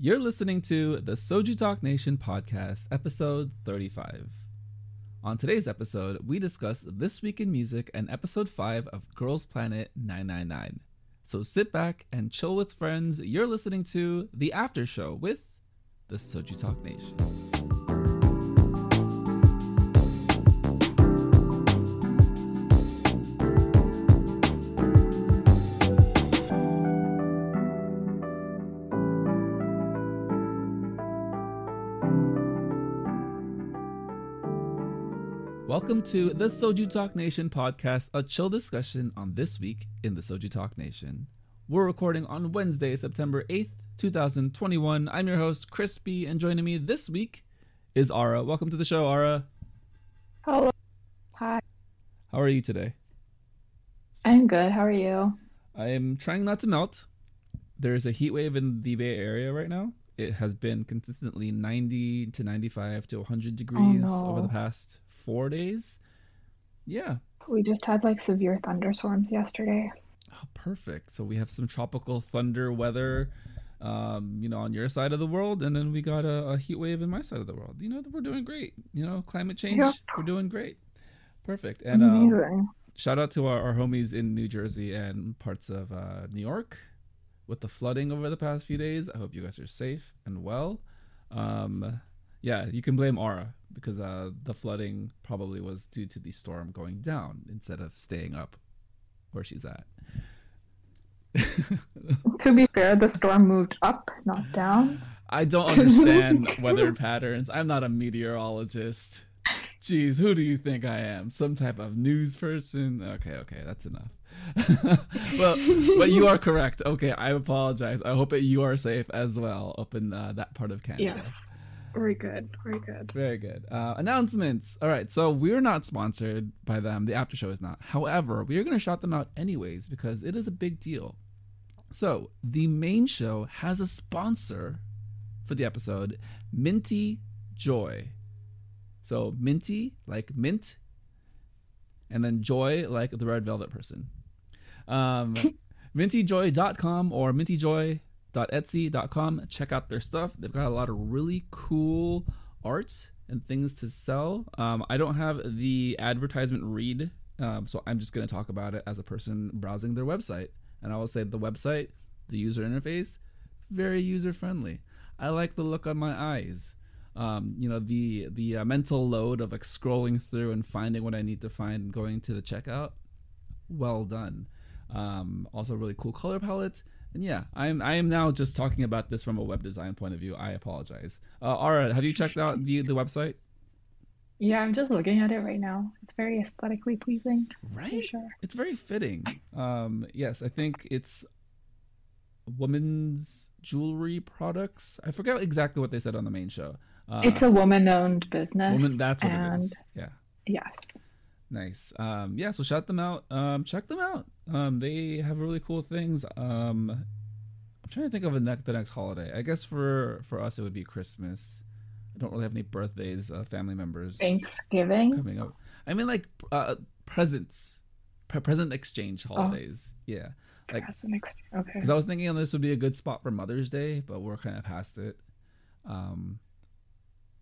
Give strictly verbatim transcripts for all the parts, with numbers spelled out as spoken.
You're listening to the Soju Talk Nation podcast, episode thirty-five. On today's episode, we discuss This Week in Music and episode five of Girls Planet nine nine nine. So sit back and chill with friends. You're listening to The After Show with the Soju Talk Nation. Welcome to the Soju Talk Nation podcast, a chill discussion on this week in the Soju Talk Nation. We're recording on Wednesday, September eighth, twenty twenty-one. I'm your host, Crispy, and joining me this week is Ara. Welcome to the show, Ara. Hello. Hi. How are you today? I'm good. How are you? I am trying not to melt. There is a heat wave in the Bay Area right now. It has been consistently ninety to ninety-five to one hundred degrees oh, no. over the past four days. Yeah. We just had like severe thunderstorms yesterday. Oh, perfect. So we have some tropical thunder weather, um, you know, on your side of the world. And then we got a, a heat wave in my side of the world. You know, we're doing great. You know, climate change, yep. We're doing great. Perfect. And um, shout out to our, our homies in New Jersey and parts of uh, New York. With the flooding over the past few days, I hope you guys are safe and well. Um, yeah, you can blame Ara because uh, the flooding probably was due to the storm going down instead of staying up where she's at. To be fair, the storm moved up, not down. I don't understand weather patterns. I'm not a meteorologist. Jeez, who do you think I am? Some type of news person? Okay, okay, that's enough. Well, but you are correct. Okay, I apologize. I hope that you are safe as well up in uh, that part of Canada. Yeah, very good, very good. Very good. Uh, announcements. All right, so we're not sponsored by them. The after show is not. However, we are going to shout them out anyways because it is a big deal. So the main show has a sponsor for the episode, Minty Joy. So Minty, like mint, and then Joy, like the Red Velvet person. Um, minty joy dot com or minty joy dot etsy dot com. Check out their stuff. They've got a lot of really cool art and things to sell. Um, I don't have the advertisement read, um, so I'm just going to talk about it as a person browsing their website. And I will say the website, the user interface, very user-friendly. I like the look on my eyes. Um, you know, the the uh, mental load of like scrolling through and finding what I need to find and going to the checkout, well done. Um, also, really cool color palette. And yeah, I'm I am now just talking about this from a web design point of view. I apologize. Uh, Ara, have you checked out the the website? Yeah, I'm just looking at it right now. It's very aesthetically pleasing. Right? Sure. It's very fitting. Um, yes, I think it's women's jewelry products. I forget exactly what they said on the main show. Uh, it's a woman-owned business. Woman, that's what and, it is. Yeah. Yes. Nice. Um, yeah. So shout them out. Um, check them out. Um, they have really cool things. Um, I'm trying to think of the next, the next holiday. I guess for, for us it would be Christmas. I don't really have any birthdays. Uh, family members. Thanksgiving coming up. I mean, like uh, presents, Pre- present exchange holidays. Oh. Yeah. Like present exchange. Okay. Because I was thinking this would be a good spot for Mother's Day, but we're kind of past it. Um.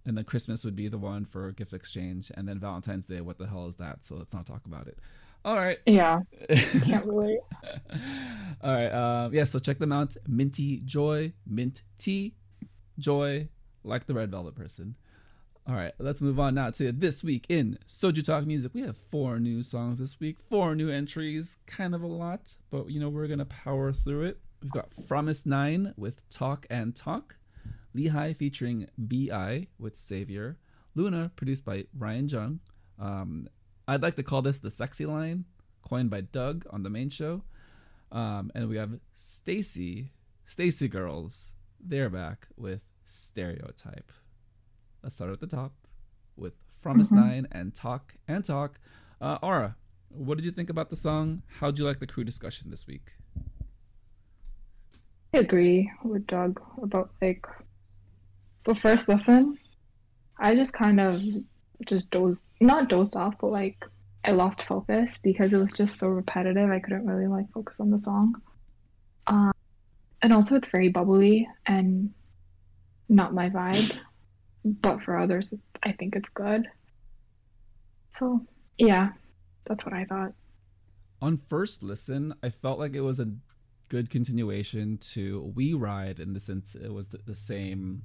And then Christmas would be the one for gift exchange. And then Valentine's Day, what the hell is that? So let's not talk about it. All right. Yeah. Can't relate. All right. Uh, yeah, so check them out. Minty Joy. Mint Tea. Joy. Like the Red Velvet person. All right. Let's move on now to This Week in Soju Talk Music. We have four new songs this week. Four new entries. Kind of a lot. But, you know, we're going to power through it. We've got fromis_nine with Talk and Talk. LeeHi featuring B I with Savior. LOONA produced by Ryan Jhun. Um, I'd like to call this the sexy line, coined by Doug on the main show. Um, and we have StayC, StayC Girls. They're back with Stereotype. Let's start at the top with fromis_nine mm-hmm. and Talk and Talk. Uh, Ara, what did you think about the song? How'd you like the crew discussion this week? I agree with Doug about like... So first listen, I just kind of just dozed, not dozed off, but like I lost focus because it was just so repetitive. I couldn't really like focus on the song. Um, and also it's very bubbly and not my vibe, but for others, I think it's good. So, yeah, that's what I thought. On first listen, I felt like it was a good continuation to We Ride in the sense it was the, the same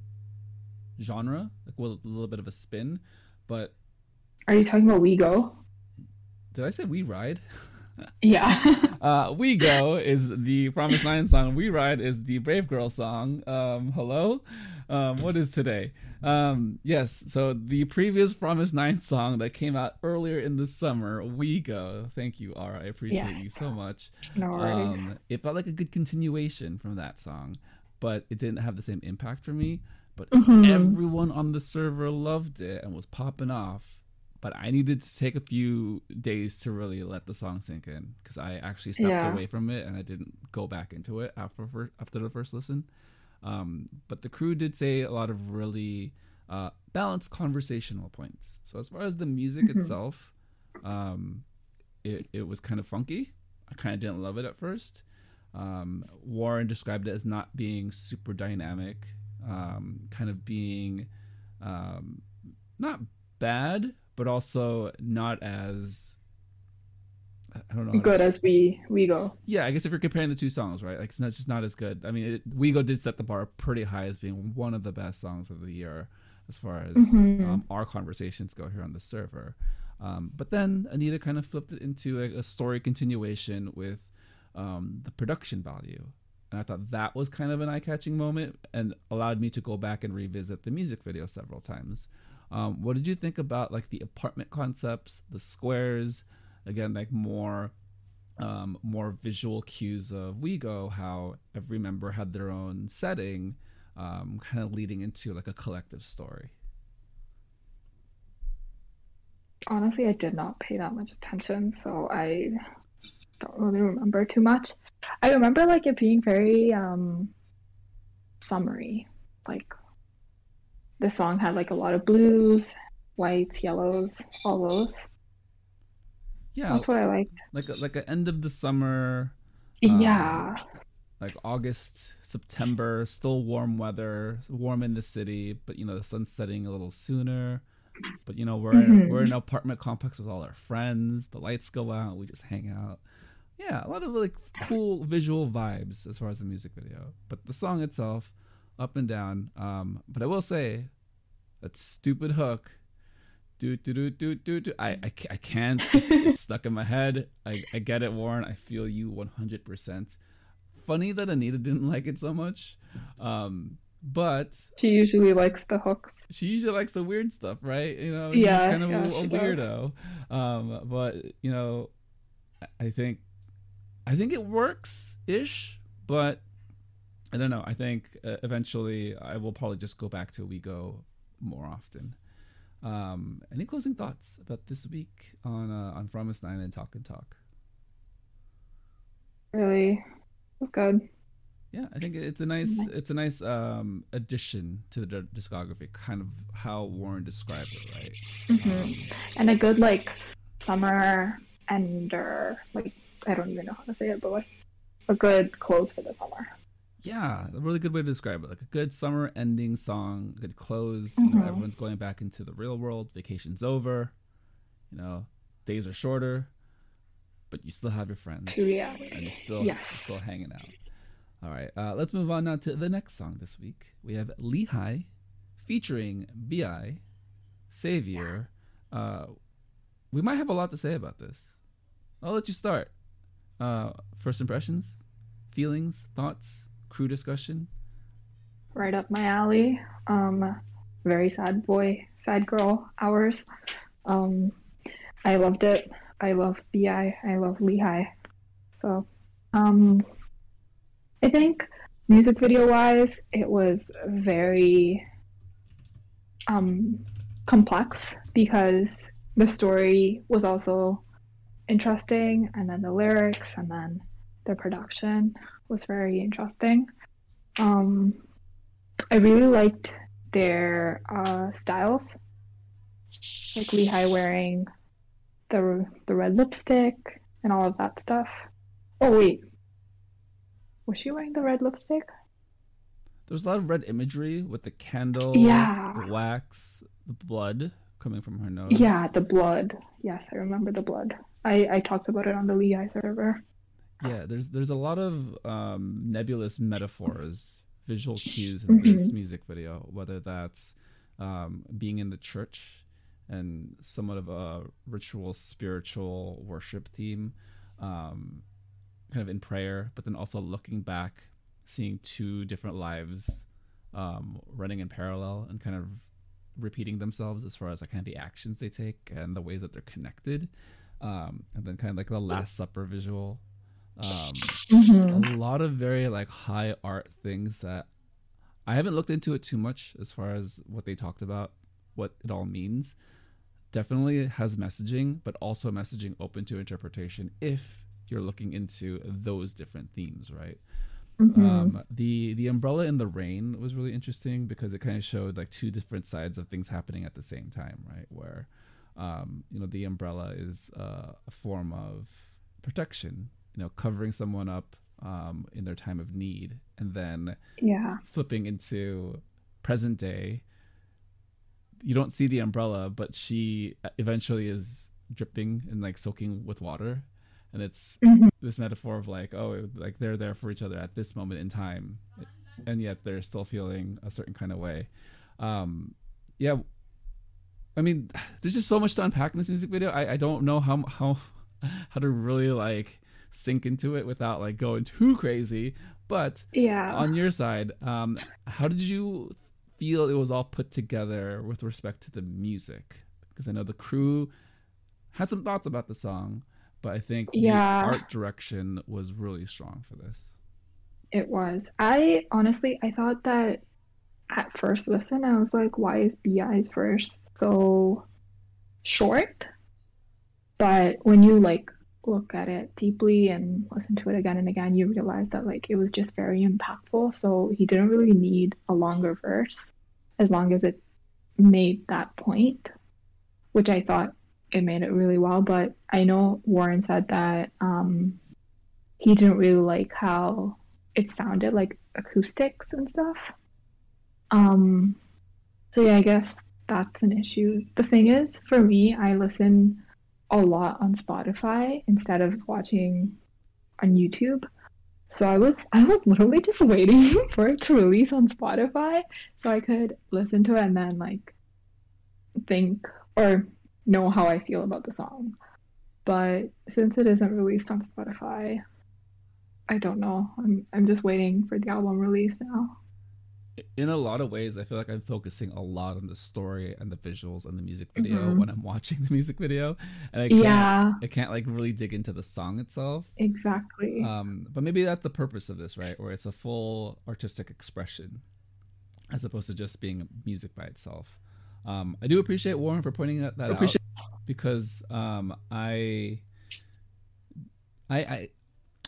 genre, like with a little bit of a spin, but... Are you talking about We Go? Did I say We Ride? Yeah. uh, We Go is the fromis_nine song. We Ride is the Brave Girl song. Um, hello? Um, what is today? Um, yes, so the previous fromis_nine song that came out earlier in the summer, We Go. Thank you, Ara. I appreciate yeah. you so much. No worries. Um, it felt like a good continuation from that song, but it didn't have the same impact for me. But mm-hmm. everyone on the server loved it and was popping off. But I needed to take a few days to really let the song sink in because I actually stepped yeah. away from it and I didn't go back into it after after the first listen. Um, but the crew did say a lot of really uh, balanced conversational points. So as far as the music mm-hmm. itself, um, it, it was kind of funky. I kind of didn't love it at first. Um, Warren described it as not being super dynamic, um, kind of being um, not bad, but also not as, I don't know. Good as we, we Go. Yeah, I guess if you're comparing the two songs, right? Like, it's not, it's just not as good. I mean, it, We Go did set the bar pretty high as being one of the best songs of the year as far as mm-hmm. um, our conversations go here on the server. Um, but then Anita kind of flipped it into a, a story continuation with um, the production value. And I thought that was kind of an eye-catching moment and allowed me to go back and revisit the music video several times. Um, what did you think about like the apartment concepts, the squares, again, like more um, more visual cues of We Go, how every member had their own setting, um, kind of leading into like a collective story? Honestly, I did not pay that much attention, so I don't really remember too much. I remember like it being very um, summary, like the song had like a lot of blues, whites, yellows, all those. Yeah, that's what I liked. Like a, like an end of the summer. Um, yeah. Like August, September, still warm weather, warm in the city, but you know the sun's setting a little sooner. But you know we're mm-hmm. we're in an apartment complex with all our friends. The lights go out, we just hang out. Yeah, a lot of like cool visual vibes as far as the music video, but the song itself. Up and down, um, but I will say that stupid hook, do do do do do do. I I, I can't. It's, it's stuck in my head. I, I get it, Warren. I feel you one hundred percent. Funny that Anita didn't like it so much, um, but she usually likes the hooks. She usually likes the weird stuff, right? You know, yeah, she's kind of yeah, a, a weirdo. Um, but you know, I think I think it works ish, but. I don't know. I think uh, eventually I will probably just go back to We Go more often. Um, any closing thoughts about this week on uh, on fromis_nine and Talk and Talk? Really, it was good. Yeah, I think it's a nice it's a nice um, addition to the discography, kind of how Warren described it, right? Mm-hmm. Um, and a good like summer ender, like I don't even know how to say it, but like a good close for the summer. Yeah, a really good way to describe it. Like a good summer ending song, good close. Mm-hmm. You know, everyone's going back into the real world. Vacation's over. You know, days are shorter, but you still have your friends. Yeah. And you're still, yes. you're still hanging out. All right, uh, let's move on now to the next song this week. We have LeeHi featuring B I, Savior. Yeah. Uh, we might have a lot to say about this. I'll let you start. Uh, first impressions, feelings, thoughts. Crew discussion. Right up my alley. Um, very sad boy, sad girl hours. Um, I loved it. I love B I. I love LeeHi. So, um, I think music video wise, it was very um, complex because the story was also interesting, and then the lyrics, and then the production was very interesting. Um, I really liked their uh, styles, like LeeHi wearing the the red lipstick and all of that stuff. Oh wait, was she wearing the red lipstick? there's a lot of red imagery with the candle, yeah. the wax, the blood coming from her nose. Yeah, the blood. Yes, I remember the blood. I, I talked about it on the LeeHi server. Yeah, there's there's a lot of um, nebulous metaphors, visual cues in this mm-hmm. music video, whether that's um, being in the church and somewhat of a ritual, spiritual worship theme, um, kind of in prayer, but then also looking back, seeing two different lives um, running in parallel and kind of repeating themselves as far as like kind of the actions they take and the ways that they're connected. Um, and then kind of like the Last Supper visual. Um, mm-hmm. A lot of very like high art things that I haven't looked into it too much as far as what they talked about, what it all means. Definitely has messaging, but also messaging open to interpretation if you're looking into those different themes, right? Mm-hmm. Um, the the umbrella in the rain was really interesting because it kind of showed like two different sides of things happening at the same time, right? Where um, you know, the umbrella is uh, a form of protection, you know, covering someone up um, in their time of need, and then yeah. flipping into present day. You don't see the umbrella, but she eventually is dripping and like soaking with water. And it's mm-hmm. this metaphor of like, oh, like they're there for each other at this moment in time. And yet they're still feeling a certain kind of way. Um, yeah. I mean, there's just so much to unpack in this music video. I, I don't know how, how, how to really like sink into it without like going too crazy. But yeah. on your side, um, how did you feel it was all put together with respect to the music? Because I know the crew had some thoughts about the song. But I think yeah. the art direction was really strong for this. It was. I honestly, I thought that at first listen, I was like, why is B I's verse so short? But when you like look at it deeply and listen to it again and again, you realize that like it was just very impactful. So he didn't really need a longer verse as long as it made that point, which I thought it made it really well. But I know Warren said that um, he didn't really like how it sounded, like acoustics and stuff. Um, so yeah, I guess that's an issue. The thing is, for me, I listen a lot on Spotify instead of watching on YouTube. So I was I was literally just waiting for it to release on Spotify so I could listen to it and then like think or know how I feel about the song. But since it isn't released on Spotify, I don't know. I'm I'm just waiting for the album release now. In a lot of ways, I feel like I'm focusing a lot on the story and the visuals and the music video mm-hmm. when I'm watching the music video, and I can't, yeah. I can't like really dig into the song itself. Exactly. Um, but maybe that's the purpose of this, right? Where it's a full artistic expression, as opposed to just being music by itself. Um, I do appreciate Warren for pointing that, that out because um, I, I, I,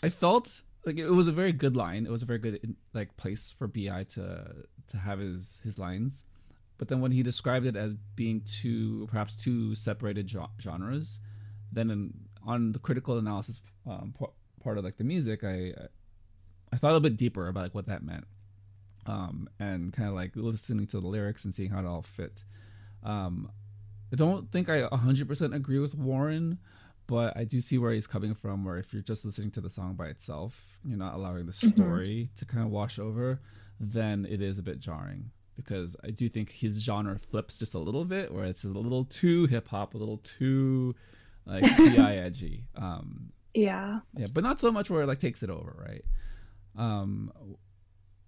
I felt like it was a very good line. It was a very good like place for B I to to have his his lines, but then when he described it as being two perhaps two separated jo- genres, then in, on the critical analysis um, p- part of like the music, I I thought a bit deeper about like what that meant, um, and kind of like listening to the lyrics and seeing how it all fit. Um, I don't think I one hundred percent agree with Warren, but I do see where he's coming from, where if you're just listening to the song by itself, you're not allowing the story mm-hmm. to kind of wash over, then it is a bit jarring because I do think his genre flips just a little bit where it's a little too hip hop, a little too like B I edgy. Um, yeah. Yeah. But not so much where it like takes it over. Right. Um,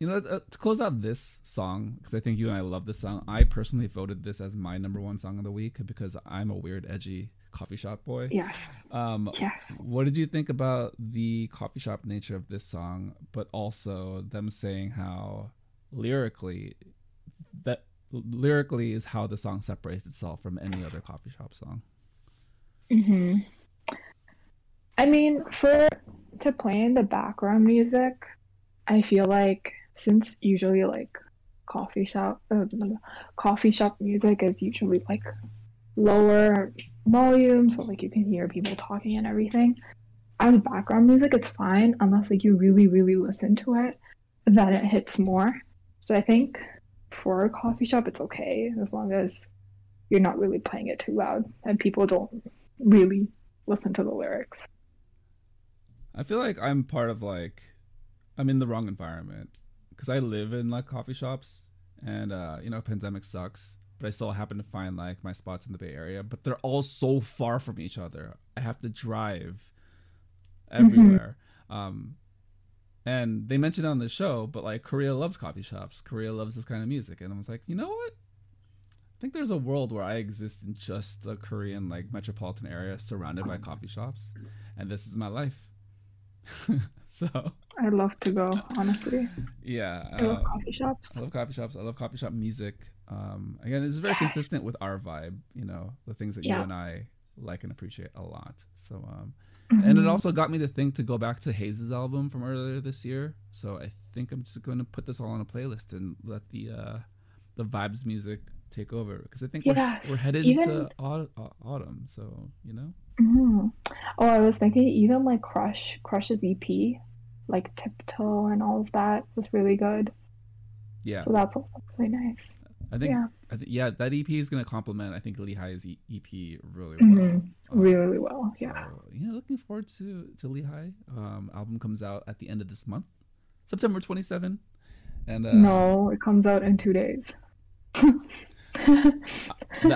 You know, to close out this song, because I think you and I love this song, I personally voted this as my number one song of the week because I'm a weird, edgy coffee shop boy. Yes. Um, yes. What did you think about the coffee shop nature of this song, but also them saying how lyrically, that lyrically is how the song separates itself from any other coffee shop song? Mm-hmm. I mean, for to play in the background music, I feel like, since usually like coffee shop uh, coffee shop music is usually like lower volume, so like you can hear people talking and everything, as background music it's fine unless like you really really listen to it, then it hits more. So I think for a coffee shop, it's okay as long as you're not really playing it too loud and people don't really listen to the lyrics. I feel like I'm part of like, I'm in the wrong environment because I live in like coffee shops and, uh, you know, pandemic sucks, but I still happen to find like my spots in the Bay Area, but they're all so far from each other. I have to drive everywhere. Mm-hmm. Um, and they mentioned on the show, but like Korea loves coffee shops. Korea loves this kind of music. And I was like, you know what? I think there's a world where I exist in just the Korean like metropolitan area surrounded by coffee shops. And this is my life. So I'd love to go, honestly. Yeah. I um, love coffee shops. I love coffee shops. I love coffee shop music. Um, again, it's very yes. consistent with our vibe, you know, the things that yeah. you and I like and appreciate a lot. So, um, mm-hmm. and it also got me to think to go back to Hayes' album from earlier this year. So I think I'm just going to put this all on a playlist and let the uh, the vibes music take over because I think yes. we're, we're headed even... to aut- autumn. So, you know. Mm-hmm. Oh, I was thinking even like Crush, Crush's E P, like Tiptoe and all of that was really good. Yeah. So that's also really nice. I think, yeah, I th- yeah that E P is going to complement, I think, LeeHi's e- EP really well. Mm-hmm. Um, really well, yeah. So, yeah, looking forward to, to LeeHi. Um, album comes out at the end of this month, September twenty-seventh. And, uh, no, it comes out in two days. The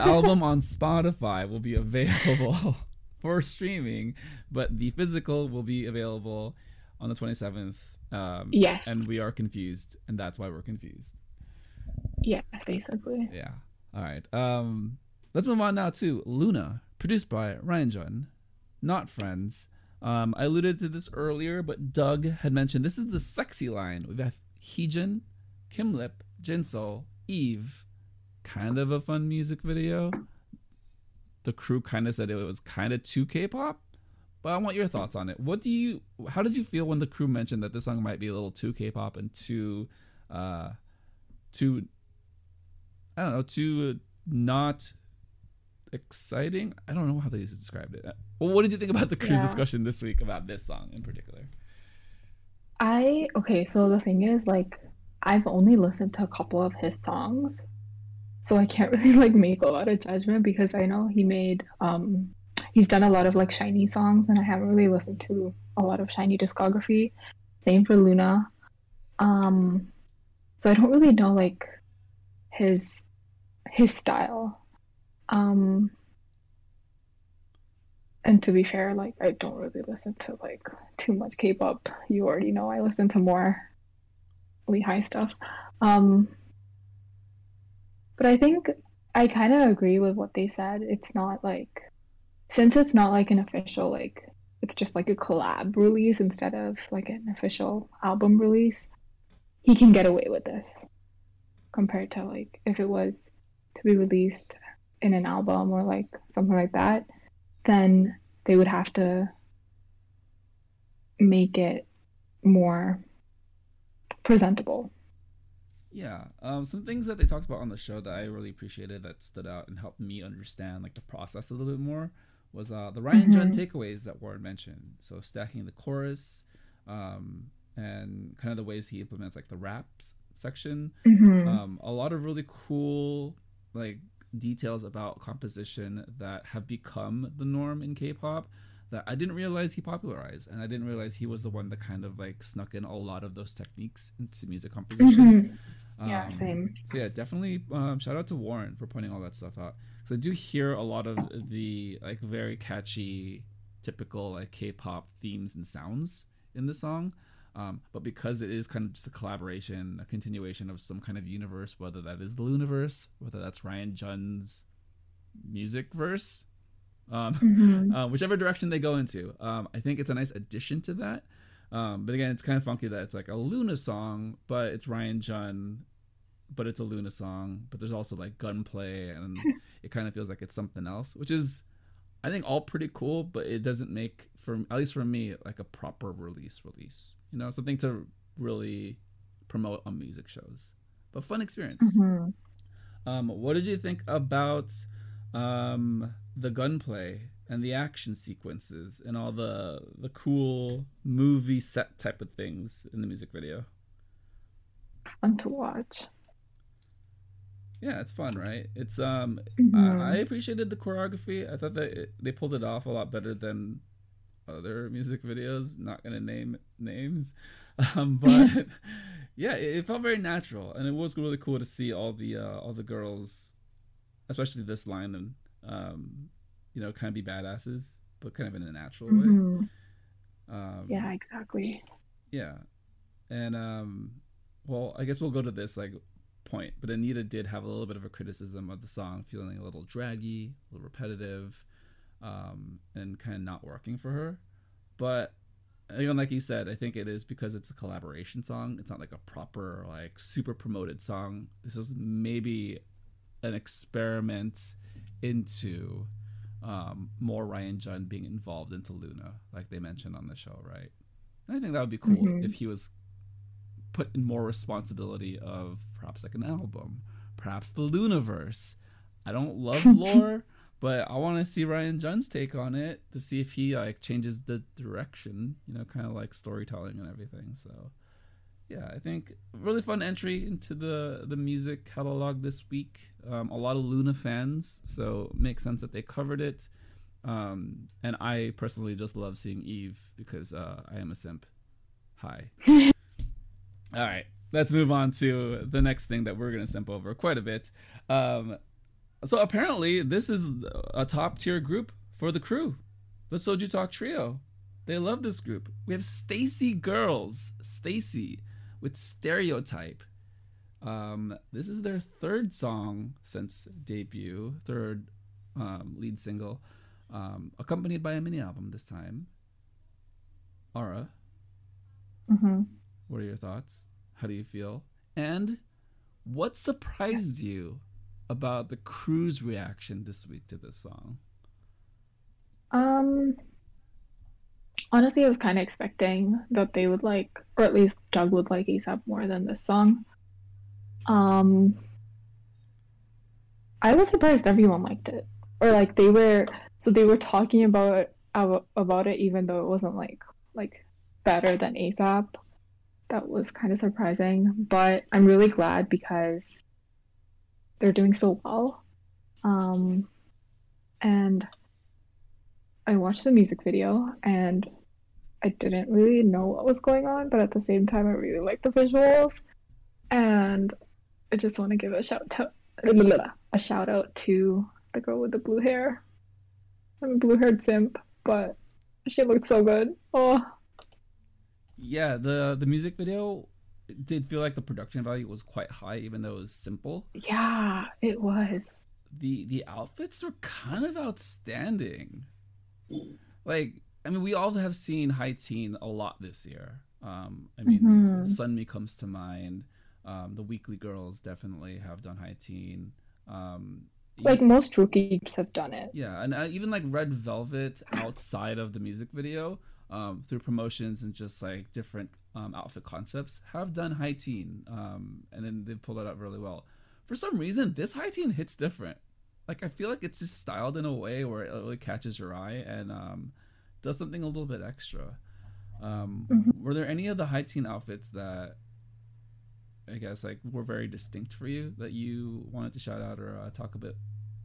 album on Spotify will be available for streaming, but the physical will be available on the twenty-seventh. Um, yes. And we are confused, and that's why we're confused. Yeah, basically. Yeah. All right. Um, let's move on now to LOONA, produced by Ryan Jhun, not friends. Um, I alluded to this earlier, but Doug had mentioned this is the sexy line. We have Heejin, Kimlip, Jinsol, Eve. Kind of a fun music video. The crew kind of said it was kind of too K-pop, but I want your thoughts on it. What do you? How did you feel when the crew mentioned that this song might be a little too K-pop and too... Uh, too I don't know too not exciting? I don't know how they described it. Well, what did you think about the crew's yeah. discussion this week about this song in particular? I okay so the thing is, like, I've only listened to a couple of his songs, so I can't really like make a lot of judgment because I know he made um he's done a lot of like shiny songs, and I haven't really listened to a lot of shiny discography. Same for LOONA. um So I don't really know like his his style, um, and to be fair, like I don't really listen to like too much K-pop. You already know I listen to more LeeHi stuff, um, but I think I kind of agree with what they said. It's not like, since it's not like an official, like it's just like a collab release instead of like an official album release, he can get away with this compared to like if it was to be released in an album or like something like that, then they would have to make it more presentable. Yeah. Um, some things that they talked about on the show that I really appreciated that stood out and helped me understand like the process a little bit more was uh, the Ryan Jhun mm-hmm. takeaways that Warren mentioned. So stacking the chorus, um, and kind of the ways he implements like the raps section. Mm-hmm. Um, a lot of really cool like details about composition that have become the norm in K-pop that I didn't realize he popularized, and I didn't realize he was the one that kind of like snuck in a lot of those techniques into music composition. Mm-hmm. Yeah, um, same. So yeah, definitely um, shout out to Warren for pointing all that stuff out, because I do hear a lot of the like very catchy typical like K-pop themes and sounds in the song. Um, but because it is kind of just a collaboration, a continuation of some kind of universe, whether that is the Looniverse, whether that's Ryan Jhun's music verse, um, mm-hmm. uh, whichever direction they go into, um, I think it's a nice addition to that. Um, but again, it's kind of funky that it's like a LOONA song, but it's Ryan Jhun, but it's a LOONA song, but there's also like gunplay, and it kind of feels like it's something else, which is, I think, all pretty cool, but it doesn't make, for at least for me, like a proper release release. You know, something to really promote on music shows. But fun experience. Mm-hmm. Um, what did you think about um, the gunplay and the action sequences and all the the cool movie set type of things in the music video? fun to watch. Yeah, it's fun, right? It's um, mm-hmm. I, I appreciated the choreography. I thought that it, they pulled it off a lot better than other music videos. Not gonna name names, um, but yeah, it, it felt very natural, and it was really cool to see all the uh, all the girls, especially this line, and um, you know, kind of be badasses, but kind of in a natural mm-hmm. way. Um, yeah, exactly. Yeah, and um, well, I guess we'll go to this like. point, but Anita did have a little bit of a criticism of the song, feeling a little draggy, a little repetitive, um, and kind of not working for her. But again, like you said, I think it is because it's a collaboration song. It's not like a proper, like super promoted song. This is maybe an experiment into um, more Ryan Jhun being involved into LOONA, like they mentioned on the show, right? And I think that would be cool mm-hmm. if he was put in more responsibility of perhaps like an album, perhaps the Loonaverse. I don't love lore, but I want to see Ryan Jhun's take on it to see if he like changes the direction, you know, kind of like storytelling and everything. So yeah, I think really fun entry into the, the music catalog this week. Um, a lot of LOONA fans, so it makes sense that they covered it. Um, and I personally just love seeing Eve because uh, I am a simp. Hi. All right, let's move on to the next thing that we're going to simp over quite a bit. Um, so apparently, this is a top-tier group for the crew, the Soju Talk Trio. They love this group. We have StayC Girls, StayC, with Stereotype. Um, this is their third song since debut, third um, lead single, um, accompanied by a mini-album this time. Aura. Mm-hmm. What are your thoughts? How do you feel? And what surprised you about the crew's reaction this week to this song? Um, honestly, I was kind of expecting that they would like, or at least Jug would like A$AP more than this song. Um, I was surprised everyone liked it. Or like they were, so they were talking about about it even though it wasn't like like better than A$AP. That was kind of surprising, but I'm really glad because they're doing so well. Um, and I watched the music video and I didn't really know what was going on, but at the same time, I really like the visuals. And I just want to give a shout to, a shout out to the girl with the blue hair. I'm a blue-haired simp, but she looked so good. Oh. Yeah, the the music video did feel like the production value was quite high, even though it was simple. Yeah, it was. The the outfits were kind of outstanding. Like, I mean, we all have seen High Teen a lot this year. Um, I mean, mm-hmm. Sunmi comes to mind. Um, the Weekly girls definitely have done High Teen. Um, like, most rookies have done it. Yeah, and uh, even like Red Velvet outside of the music video. Um, through promotions and just like different um, outfit concepts, have done High Teen, um, and then they pulled that up really well. For some reason, this High Teen hits different. Like I feel like it's just styled in a way where it really catches your eye and um, does something a little bit extra. Um, mm-hmm. Were there any of the High Teen outfits that I guess like were very distinct for you that you wanted to shout out or uh, talk a bit,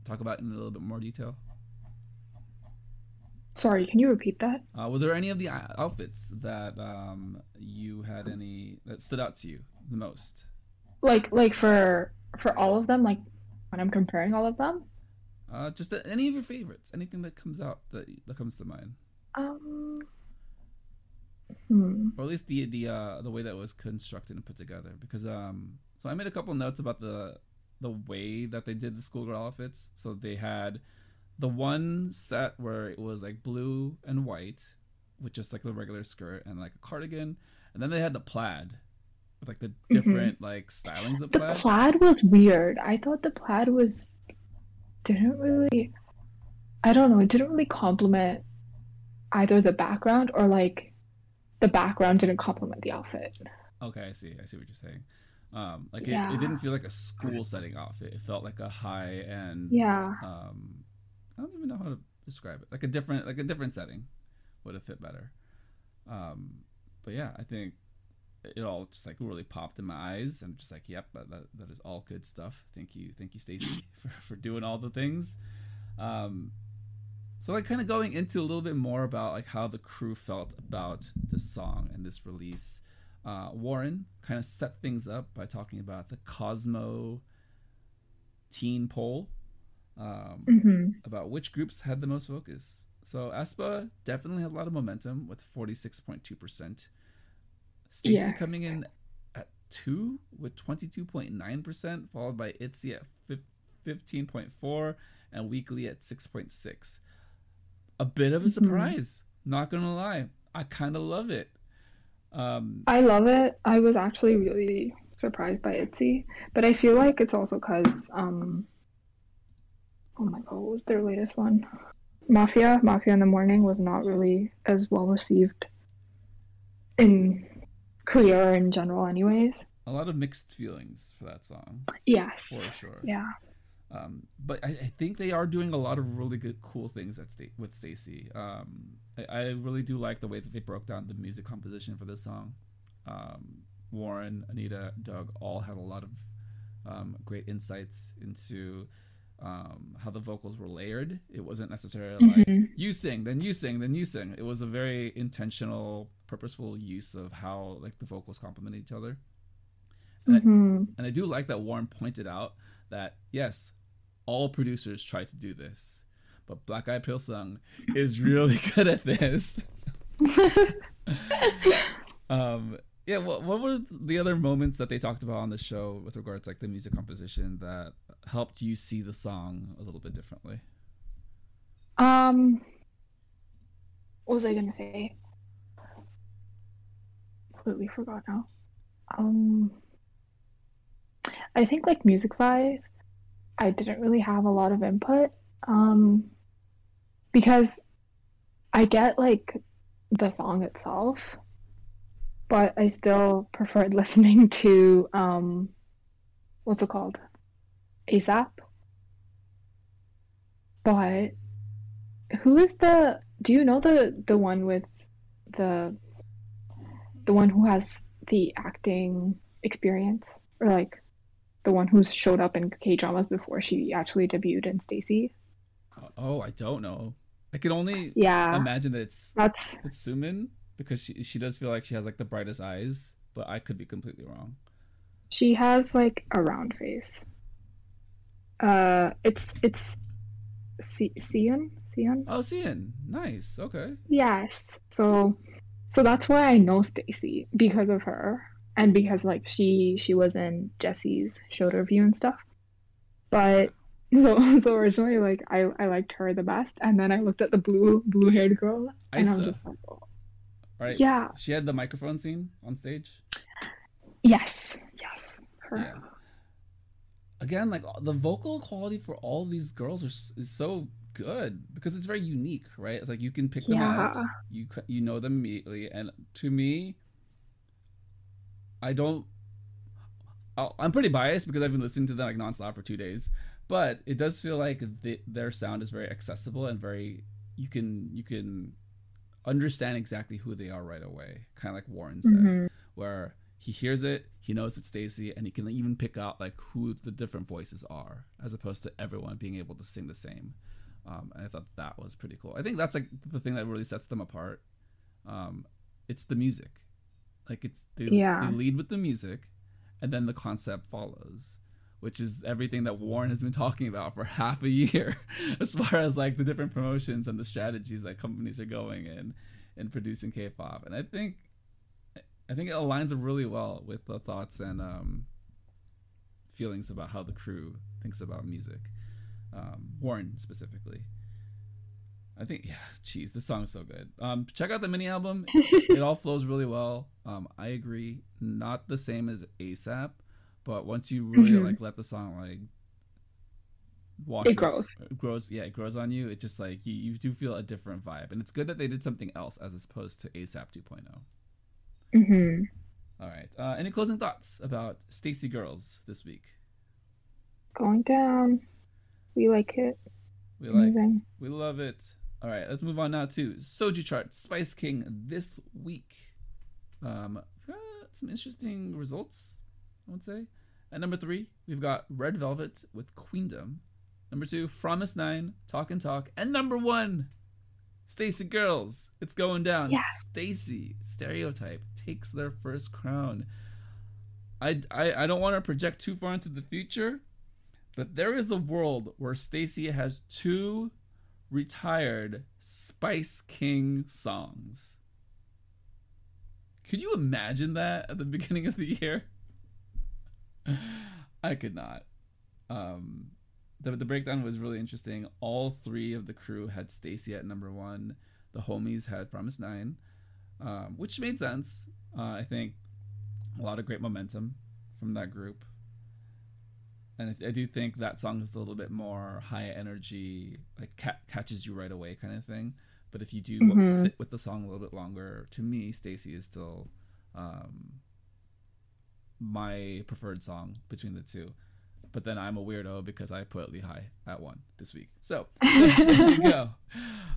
talk about in a little bit more detail? Sorry, can you repeat that? Uh, were there any of the outfits that um, you had any that stood out to you the most? Like, like for for all of them, like when I'm comparing all of them. Uh, just the, any of your favorites, anything that comes out that that comes to mind. Um. Hmm. Or at least the the uh, the way that it was constructed and put together, because um, so I made a couple notes about the the way that they did the schoolgirl outfits. So they had. The one set where it was like blue and white with just like the regular skirt and like a cardigan. And then they had the plaid with like the different mm-hmm. like stylings of plaid. The plaid was weird. I thought the plaid was, didn't really, I don't know. It didn't really complement either the background or like the background didn't complement the outfit. Okay. I see. I see what you're saying. Um, like yeah. it, it didn't feel like a school setting outfit. It felt like a high end. Yeah. Um, I don't even know how to describe it. Like a different, like a different setting would have fit better. Um, but yeah, I think it all just like really popped in my eyes. I'm just like, yep, that, that, that is all good stuff. Thank you. Thank you, StayC, for, for doing all the things. Um, so like kind of going into a little bit more about like how the crew felt about this song and this release. Uh, Warren kind of set things up by talking about the Cosmo teen poll, um, mm-hmm. about which groups had the most focus. So aespa definitely has a lot of momentum with forty-six point two percent. StayC yes. coming in at two with twenty-two point nine percent, followed by Itzy at fifteen point four and Weekly at six point six. A bit of a surprise, mm-hmm. not going to lie. I kind of love it. Um, I love it. I was actually really surprised by Itzy, but I feel like it's also because, um, oh my god, what was their latest one? Mafia, Mafia in the Morning was not really as well received in Korea or in general anyways. A lot of mixed feelings for that song. Yes. For sure. Yeah. Um, but I, I think they are doing a lot of really good, cool things at St- with StayC. Um, I, I really do like the way that they broke down the music composition for this song. Um, Warren, Anita, Doug all had a lot of um, great insights into um, how the vocals were layered. It wasn't necessarily like, mm-hmm. you sing, then you sing, then you sing. It was a very intentional, purposeful use of how like the vocals complement each other. And, mm-hmm. I, and I do like that Warren pointed out that, yes, all producers try to do this, but Black Eyed Pilsung is really good at this. um, yeah, what, what were the other moments that they talked about on the show with regards to like the music composition that helped you see the song a little bit differently? Um, what was I gonna say? Completely forgot now. Um, I think like music wise, I didn't really have a lot of input. Um, because I get like the song itself, but I still preferred listening to, um, what's it called? ASAP. But who is the, do you know the, the one with the, the one who has the acting experience, or like the one who's showed up in K-dramas before she actually debuted in StayC? Oh, I don't know. I can only yeah, imagine that it's that's... it's Soomin, because she she does feel like she has like the brightest eyes, but I could be completely wrong. She has like a round face. Uh, it's it's Seon Seon. Oh, Seon, nice. Okay. Yes. So, so that's why I know StayC, because of her, and because like she she was in Jessie's shoulder review and stuff, but. So, so originally, like I, I liked her the best, and then I looked at the blue, blue-haired girl, and Isa. I was just like, "Oh, right. yeah." She had the microphone scene on stage. Yes, yes, her. Yeah. Again, like the vocal quality for all of these girls are, is so good because it's very unique, right? It's like you can pick them yeah. out, you you know them immediately, and to me, I don't. I'll, I'm pretty biased because I've been listening to them like nonstop for two days. But it does feel like the, their sound is very accessible and very, you can you can understand exactly who they are right away. Kind of like Warren said, mm-hmm. where he hears it, he knows it's StayC, and he can even pick out like who the different voices are, as opposed to everyone being able to sing the same. Um, and I thought that was pretty cool. I think that's like the thing that really sets them apart. Um, it's the music. Like it's they, yeah. they lead with the music, and then the concept follows, which is everything that Warren has been talking about for half a year, as far as like the different promotions and the strategies that companies are going in in producing K-pop. And I think I think it aligns really well with the thoughts and um, feelings about how the crew thinks about music. Um, Warren specifically. I think, yeah, geez, this song is so good. Um, check out the mini album. It all flows really well. Um, I agree. Not the same as ASAP. But once you really mm-hmm. like let the song like wash, it, it grows, it grows, yeah, it grows on you. It just like you, you do feel a different vibe, and it's good that they did something else as opposed to ASAP two point oh. Mm-hmm. All right. Uh, any closing thoughts about StayC Girls this week? Going down. We like it. We like. Amazing. We love it. All right. Let's move on now to Soju Chart Spice King this week. Um, some interesting results, I would say. At number three, we've got Red Velvet with Queendom. Number two, fromis_9, Talk and Talk. And number one, StayC Girls. It's going down. Yeah. StayC, Stereotype, takes their first crown. I, I, I don't want to project too far into the future, but there is a world where StayC has two retired Spice King songs. Could you imagine that at the beginning of the year? I could not. Um, the, the breakdown was really interesting. All three of the crew had StayC at number one. The homies had fromis_9, um, which made sense. Uh, I think a lot of great momentum from that group. And I, th- I do think that song is a little bit more high energy, like ca- catches you right away kind of thing. But if you do mm-hmm. sit with the song a little bit longer, to me, StayC is still um, my preferred song between the two. But then I'm a weirdo because I put LeeHi at one this week. So there you go.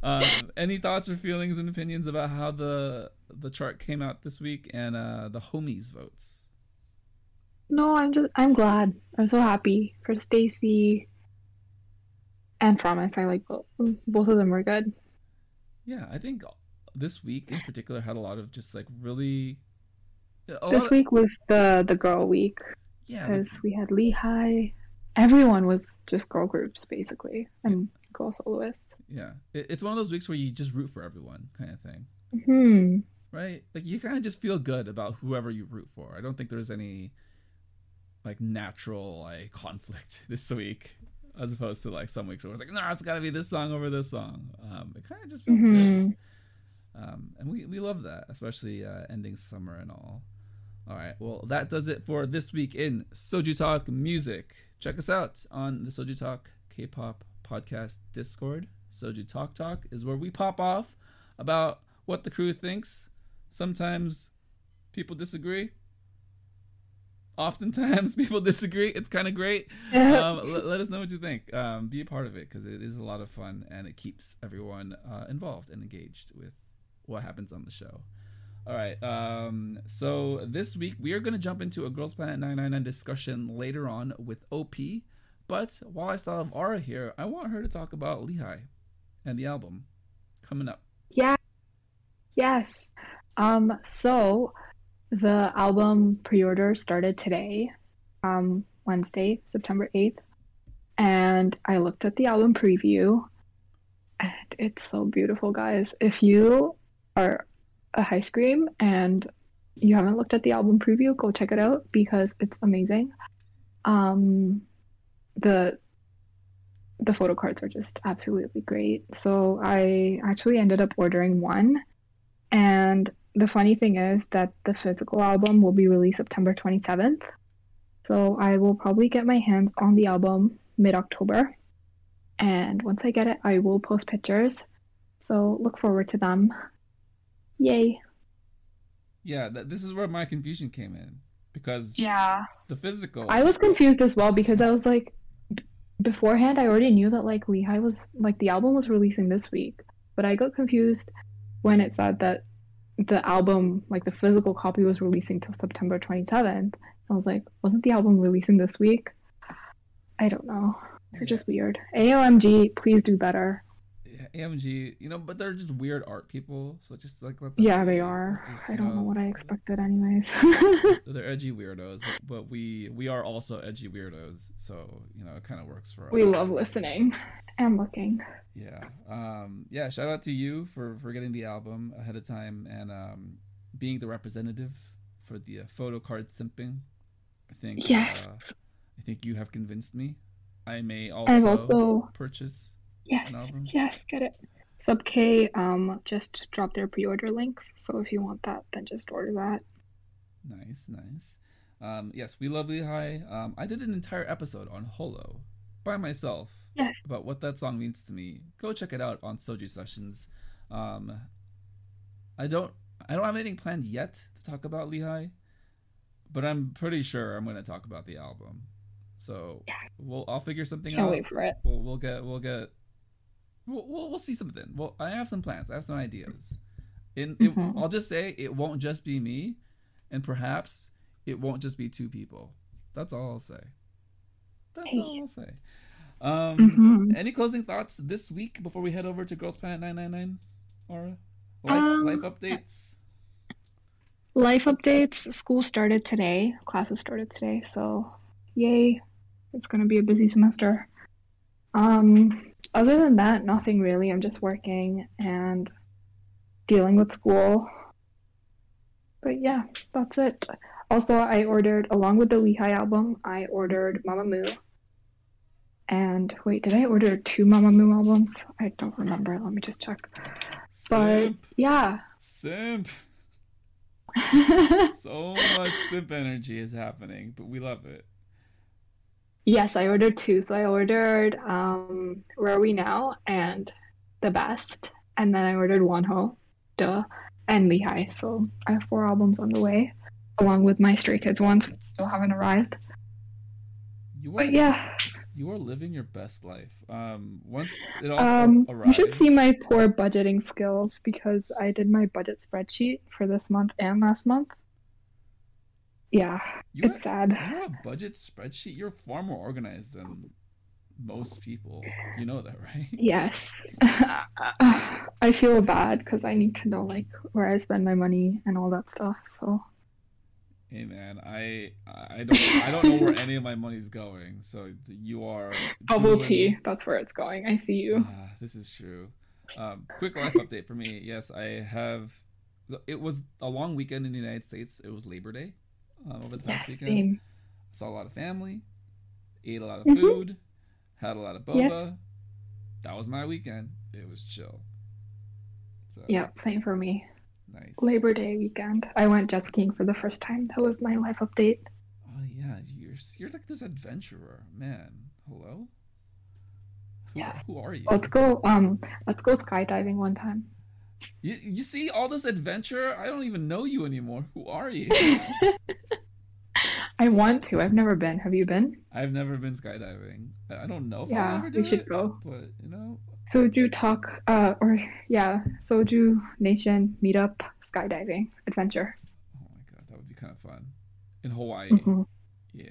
Um, any thoughts or feelings and opinions about how the the chart came out this week and uh, the homies' votes? No, I'm just I'm glad. I'm so happy for StayC and fromis_9. I like both. Both of them were good. Yeah, I think this week in particular had a lot of just like really. This week of... was the the girl week. Yeah, because the... we had LeeHi. Everyone was just girl groups basically, and yeah. girl soloists. Yeah, it, it's one of those weeks where you just root for everyone, kind of thing. Hmm. Right, like you kind of just feel good about whoever you root for. I don't think there's any. Like natural like conflict this week, as opposed to like some weeks where it's like no, it's got to be this song over this song. Um, it kind of just feels mm-hmm. good, um, and we we love that, especially uh, ending summer and all. All right, well that does it for this week in Soju Talk Music. Check us out on the Soju Talk K-pop podcast Discord. Soju Talk Talk is where we pop off about what the crew thinks. Sometimes people disagree. Oftentimes, people disagree. It's kind of great. Um, let, let us know what you think. Um, be a part of it because it is a lot of fun and it keeps everyone uh, involved and engaged with what happens on the show. All right. Um, so this week, we are going to jump into a Girls Planet nine ninety-nine discussion later on with O P. But while I still have Ara here, I want her to talk about LeeHi and the album coming up. Yeah. Yes. Um. So... The album pre-order started today, um, Wednesday, September eighth, and I looked at the album preview, and it's so beautiful, guys. If you are a high scream and you haven't looked at the album preview, go check it out because it's amazing. Um, the the photo cards are just absolutely great. So I actually ended up ordering one, and the funny thing is that the physical album will be released September twenty-seventh, so I will probably get my hands on the album mid-October, and once I get it, I will post pictures, so look forward to them. Yay. Yeah, th- this is where my confusion came in, because yeah, the physical... I was confused as well, because I was like, b- beforehand I already knew that like LeeHi was, like the album was releasing this week, but I got confused when it said that the album, like the physical copy, was releasing till September twenty-seventh. I was like, wasn't the album releasing this week? I don't know. They're yeah. just weird. A O M G, please do better. Yeah, A O M G, you know, but they're just weird art people. So just like let them. Yeah, they are. Just, I don't know, know what I expected, anyways. They're edgy weirdos, but, but we we are also edgy weirdos. So you know, it kind of works for us. We love listening and looking. Yeah. Um, yeah, shout out to you for, for getting the album ahead of time and um, being the representative for the uh, photo card simping. I think yes. uh, I think you have convinced me. I may also, also... purchase yes, an album. Yes, get it. Sub K um, just dropped their pre-order links, so if you want that, then just order that. Nice, nice. Um, yes, we love LeeHi. Um, I did an entire episode on Holo. By myself yes. about what that song means to me. Go check it out on Soju Sessions. Um, I don't I don't have anything planned yet to talk about LeeHi, but I'm pretty sure I'm going to talk about the album. So yeah. we'll I'll figure something Can't out. Can't wait for it. We'll, we'll get we'll get we'll, we'll we'll see something. Well, I have some plans. I have some ideas. And mm-hmm. it, I'll just say it won't just be me. and perhaps it won't just be two people. That's all I'll say. That's hey. all I'll say. Um, mm-hmm. Any closing thoughts this week before we head over to Girls Planet nine nine nine, Aura? Life, um, life updates? Life updates. School started today. Classes started today. So, yay. It's going to be a busy semester. Um, other than that, nothing really. I'm just working and dealing with school. But yeah, that's it. Also, I ordered, along with the LeeHi album, I ordered Mamamoo. And wait, did I order two Mamamoo albums? I don't remember. Let me just check. Simp. But yeah. Simp. So much simp energy is happening, but we love it. Yes, I ordered two. So I ordered um, Where Are We Now and The Best. And then I ordered Wonho, duh, and LeeHi. So I have four albums on the way, along with my Stray Kids ones, which still haven't arrived. You are, but yeah. You are living your best life. Um, once it all um, arrives... You should see my poor budgeting skills, because I did my budget spreadsheet for this month and last month. Yeah, you it's have, sad. You have a budget spreadsheet? You're far more organized than most people. You know that, right? Yes. I feel bad, because I need to know, like, where I spend my money and all that stuff, so... Hey man, I I don't I don't know where any of my money's going. So you are bubble doing... tea. That's where it's going. I see you. Uh, this is true. Um, quick life update for me. Yes, I have. It was a long weekend in the United States. It was Labor Day uh, over the past yes, weekend. Same. Saw a lot of family, ate a lot of mm-hmm. food, had a lot of boba. Yep. That was my weekend. It was chill. So. Yep, same for me. Nice. Labor Day weekend. I went jet skiing for the first time. That was my life update. Oh yeah, you're you're like this adventurer, man. Hello. Who, yeah. Who are you? Let's go. Um, let's go skydiving one time. You you see all this adventure? I don't even know you anymore. Who are you? I want to. I've never been. Have you been? I've never been skydiving. I don't know if yeah, I'll ever do it. Yeah, we should go. But you know. Soju Talk, uh, or yeah, Soju Nation meetup skydiving adventure. Oh my god, that would be kind of fun in Hawaii. Mm-hmm. Yeah.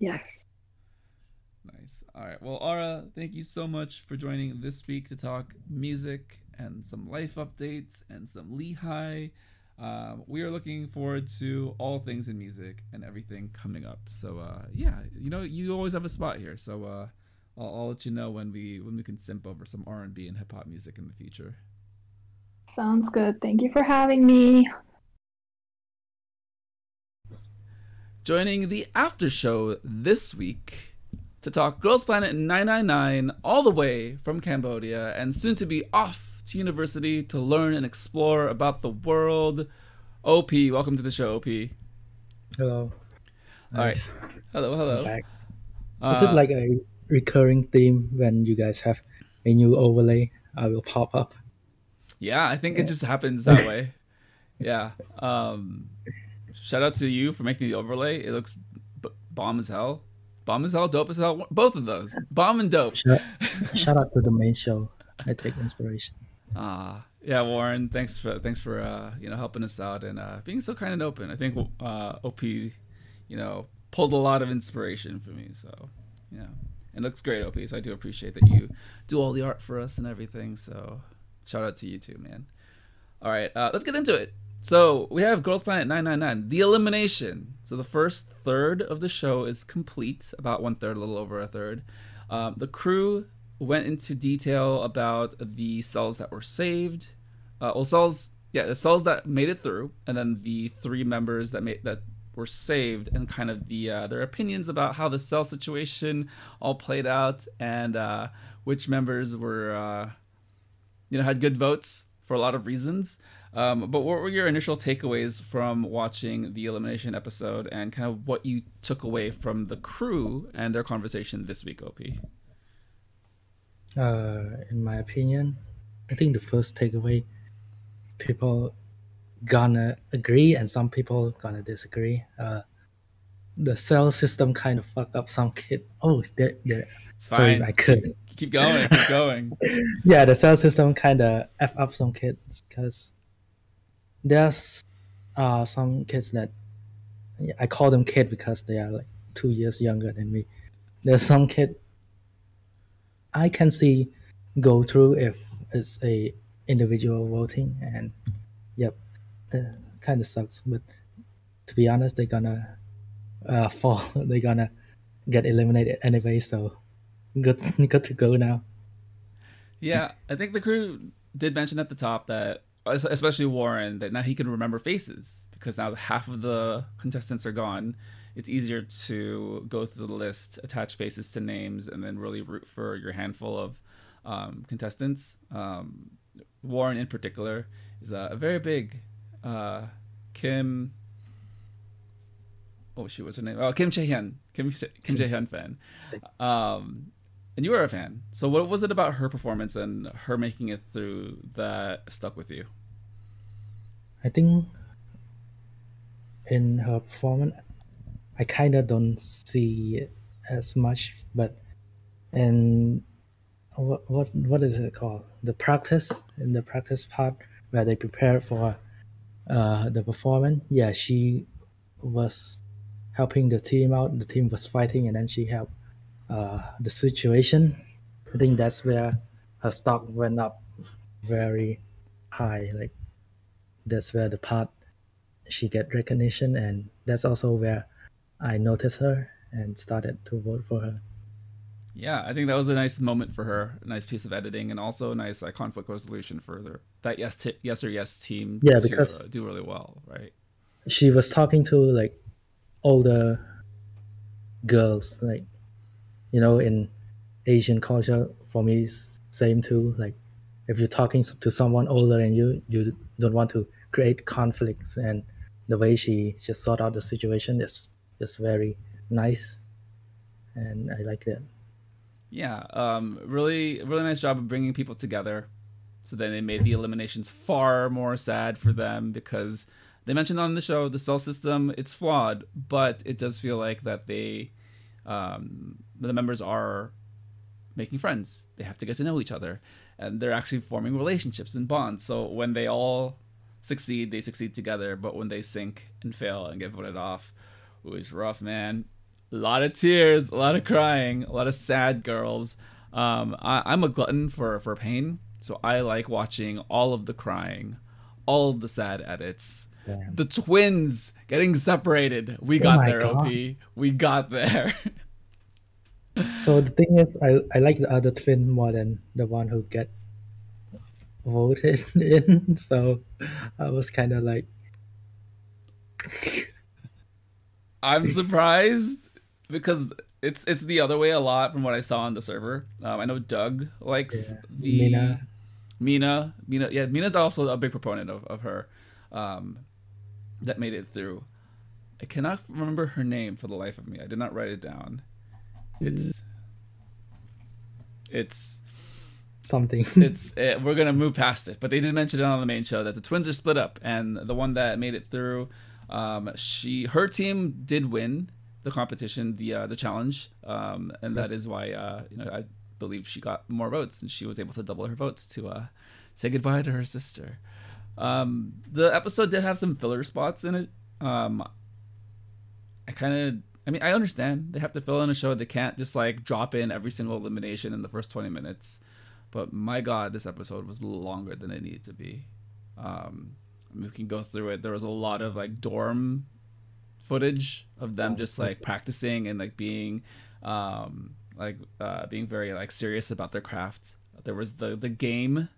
Yes. Nice. All right. Well, Aura, thank you so much for joining this week to talk music and some life updates and some LeeHi. Um, we are looking forward to all things in music and everything coming up. So uh, yeah, you know, you always have a spot here. So. Uh, I'll, I'll let you know when we when we can simp over some R and B and hip-hop music in the future. Sounds good. Thank you for having me. Joining the after show this week to talk Girls Planet nine nine nine all the way from Cambodia and soon to be off to university to learn and explore about the world. O P, welcome to the show, O P. Hello. Nice. All right. Hello, hello. Back. Uh, Is it like a... recurring theme when you guys have a new overlay? I will pop up. Yeah, I think yeah. it just happens that way. Yeah. Um, shout out to you for making the overlay. It looks b- bomb as hell. Bomb as hell, dope as hell. Both of those. Bomb and dope. Shout, shout out to the main show. I take inspiration. Ah, uh, yeah, Warren. Thanks for thanks for uh, you know helping us out and uh, being so kind and open. I think uh, O P, you know, pulled a lot of inspiration for me. So yeah. It looks great, O P, so I do appreciate that you do all the art for us and everything. So shout out to you too, man. All right, uh, let's get into it. So we have Girls Planet nine nine nine, the elimination. So the first third of the show is complete, about one third, a little over a third. Um, the crew went into detail about the cells that were saved. Uh, well, cells, yeah, the cells that made it through, and then the three members that made that. were saved and kind of the uh, their opinions about how the cell situation all played out and uh, which members were uh, you know had good votes for a lot of reasons. Um, but what were your initial takeaways from watching the elimination episode and kind of what you took away from the crew and their conversation this week, O P? Uh, in my opinion, I think the first takeaway, people gonna agree and some people gonna disagree. Uh, the cell system kind of fucked up some kid. Oh, there, there. Sorry, fine. I could keep going, keep going. Yeah, the cell system kind of f up some kids because there's uh, some kids that I call them kid because they are like two years younger than me. There's some kid I can see go through if it's a individual voting, and yep, that kind of sucks. But to be honest, they're gonna uh, fall. They're gonna get eliminated anyway. So good, good to go now. Yeah, I think the crew did mention at the top that, especially Warren, that now he can remember faces because now half of the contestants are gone. It's easier to go through the list, attach faces to names, and then really root for your handful of um, contestants. Um, Warren, in particular, is a, a very big uh, Kim. Oh, shoot, what's her name? Oh, Kim Chaehyun. Kim Kim Chaehyun fan. Um, and you were a fan. So what was it about her performance and her making it through that stuck with you? I think in her performance, I kind of don't see as much, but and what what what is it called? The practice in the practice part where they prepare for uh, the performance. Yeah, she was helping the team out. The team was fighting, and then she helped uh, the situation. I think that's where her stock went up very high. Like that's where the part she get recognition, and that's also where I noticed her and started to vote for her. Yeah, I think that was a nice moment for her, a nice piece of editing, and also a nice uh, conflict resolution for the, that yes, t- yes or yes team yeah, to because uh, do really well, right? She was talking to like older girls, like, you know, in Asian culture, for me, same too. Like, if you're talking to someone older and you, you don't want to create conflicts, and the way she just sort out the situation is It's very nice, and I like that. Yeah, um, really, really nice job of bringing people together. So then it made the eliminations far more sad for them because they mentioned on the show the cell system, it's flawed, but it does feel like that they, um, the members are making friends. They have to get to know each other, and they're actually forming relationships and bonds. So when they all succeed, they succeed together. But when they sink and fail and get voted off, it was rough, man. A lot of tears, a lot of crying, a lot of sad girls. Um, I, I'm a glutton for, for pain, so I like watching all of the crying, all of the sad edits. Damn. The twins getting separated. We got oh there, God. O P. We got there. So the thing is, I, I like the other twin more than the one who get voted in. So I was kind of like... I'm surprised because it's it's the other way a lot from what I saw on the server. Um, I know Doug likes yeah. the Mina. Mina, Mina, yeah, Mina's also a big proponent of of her. Um, that made it through. I cannot remember her name for the life of me. I did not write it down. It's it's something. it's it, we're gonna move past it, but they did mention it on the main show that the twins are split up, and the one that made it through. Um, she, her team did win the competition, the uh, the challenge, um, and that is why uh, you know I believe she got more votes, and she was able to double her votes to uh, say goodbye to her sister. Um, the episode did have some filler spots in it. Um, I kind of, I mean, I understand they have to fill in a show; they can't just like drop in every single elimination in the first twenty minutes. But my God, this episode was longer than it needed to be. Um, We can go through it. There was a lot of like dorm footage of them just like practicing and like being um, like uh, being very like serious about their craft. There was the, the game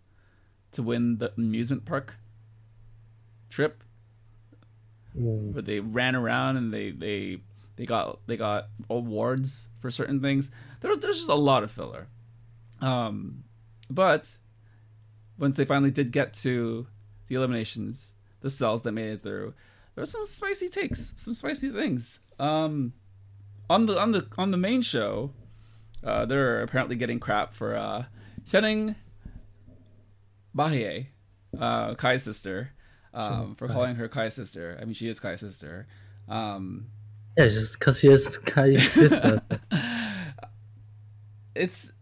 to win the amusement park trip mm. where they ran around and they, they they got they got awards for certain things. There was there's just a lot of filler, um, but once they finally did get to the eliminations, the cells that made it through, there were some spicy takes, some spicy things. Um, on the on the on the main show, uh, they're apparently getting crap for uh, Hyeoning Bahye, uh, Kai's sister, um, for calling her Kai's sister. I mean, she is Kai's sister. Um, yeah, just because she is Kai's sister. it's.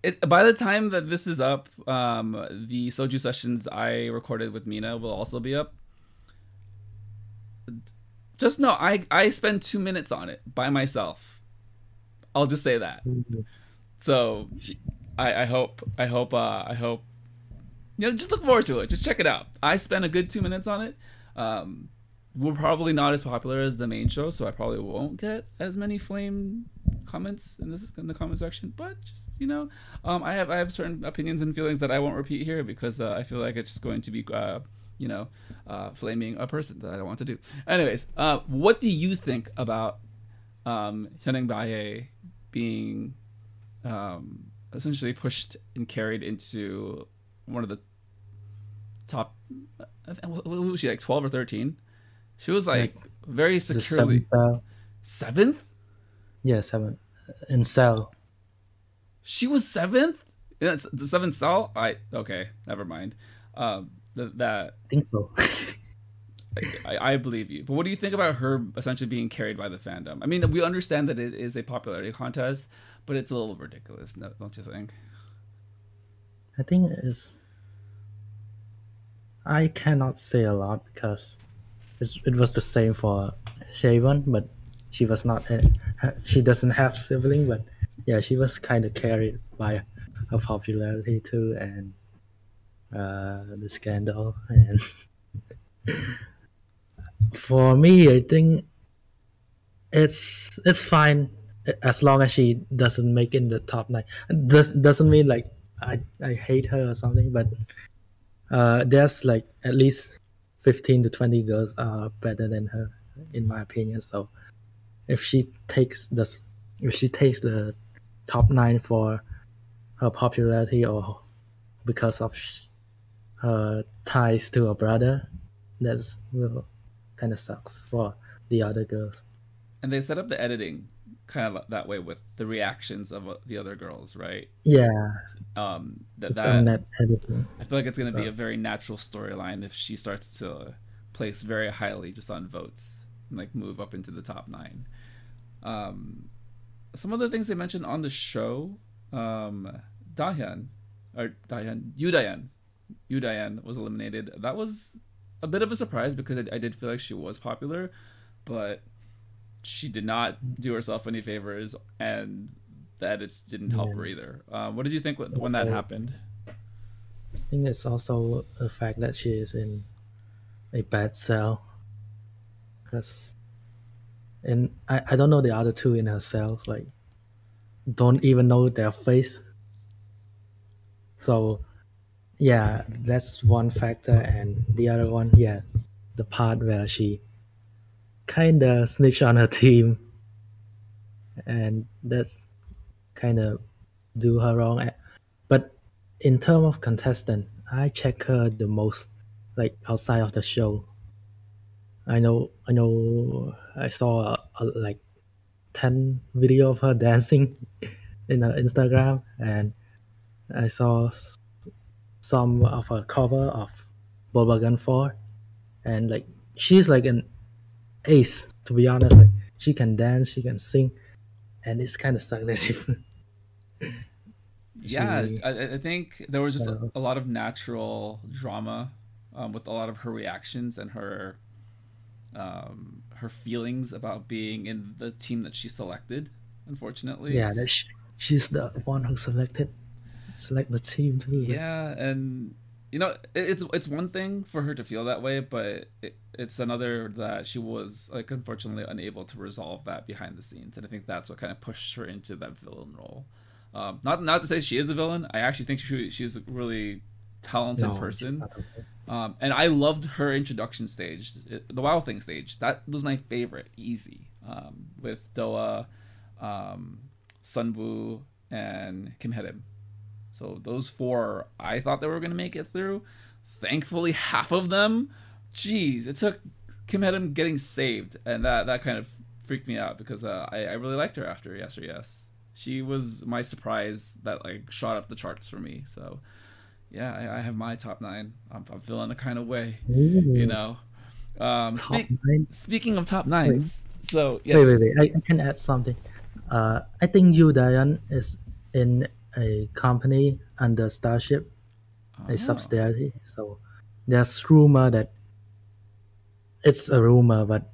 It, by the time that this is up, um, the Soju Sessions I recorded with Mina will also be up. just know I, I spend two minutes on it by myself. I'll just say that. So I, I hope I hope uh, I hope you know, just look forward to it. Just check it out. I spent a good two minutes on it. Um, we're probably not as popular as the main show, so I probably won't get as many flame comments in this in the comment section. But just you know, um, I have I have certain opinions and feelings that I won't repeat here because uh, I feel like it's just going to be uh, you know uh, flaming a person that I don't want to do. Anyways, uh, what do you think about um, Hyunengbae being um, essentially pushed and carried into one of the top? What was she, like twelve or thirteen? She was like, like very securely seventh. seventh? Yeah, seventh in cell. She was seventh. Yeah, the seventh cell. I okay, never mind. Um, th- that I think so. I, I believe you. But what do you think about her essentially being carried by the fandom? I mean, we understand that it is a popularity contest, but it's a little ridiculous, don't you think? I think it is. I cannot say a lot because it's, it was the same for Chaehyun, but she was not. A, she doesn't have sibling, but yeah, she was kind of carried by her popularity too, and uh, the scandal. And for me, I think it's it's fine as long as she doesn't make it in the top nine. Does doesn't mean like I I hate her or something, but uh, there's like at least fifteen to twenty girls are better than her, in my opinion. So if she takes the if she takes the top nine for her popularity or because of her ties to her brother, that's well, kind of sucks for the other girls. And they set up the editing kind of that way with the reactions of the other girls, right? Yeah. Um, that, that I feel like it's going to so. be a very natural storyline if she starts to place very highly just on votes and like move up into the top nine. Um, some other things they mentioned on the show, um, Dayeon or Dayeon, Yoo Dayeon, Yoo Dayeon was eliminated. That was a bit of a surprise because I, I did feel like she was popular, but she did not do herself any favors, and the edits didn't help yeah. her either. Um, what did you think when also, that happened? I think it's also a fact that she is in a bad cell. Because, and I, I don't know the other two in her cells, like, don't even know their face. So, yeah, that's one factor. And the other one, yeah, the part where she kind of snitch on her team, and that's kind of do her wrong. But in terms of contestant, I check her the most, like outside of the show. I know I know I saw a, a, like ten video of her dancing in her Instagram, and I saw some of her cover of Bubblegum four, and like she's like an ace, to be honest. Like, she can dance, she can sing, and it's kind of sucks that she yeah she, I, I think there was just uh, a, a lot of natural drama um, with a lot of her reactions and her um, her feelings about being in the team that she selected, unfortunately. Yeah, that she, she's the one who selected select the team too. Yeah, and you know, it's it's one thing for her to feel that way, but it, it's another that she was, like, unfortunately unable to resolve that behind the scenes, and I think that's what kind of pushed her into that villain role. Um, not not to say she is a villain. I actually think she she's a really talented no, person, um, and I loved her introduction stage, the Wow Thing stage. That was my favorite, easy, um, with Doa, um, Sunwoo, and Kim Hyeerim. So those four, I thought they were going to make it through. Thankfully, half of them, geez, it took Kim Hyeerim getting saved. And that, that kind of freaked me out because uh, I, I really liked her after Yes or Yes. She was my surprise that like shot up the charts for me. So yeah, I, I have my top nine. I'm, I'm feeling a kind of way, ooh, you know. Um, spe- speaking of top nines, wait. so yes. Wait, wait, wait. I, I can add something. Uh, I think Yoo Dayeon is in a company under Starship, oh. a subsidiary. So there's rumor that it's a rumor, but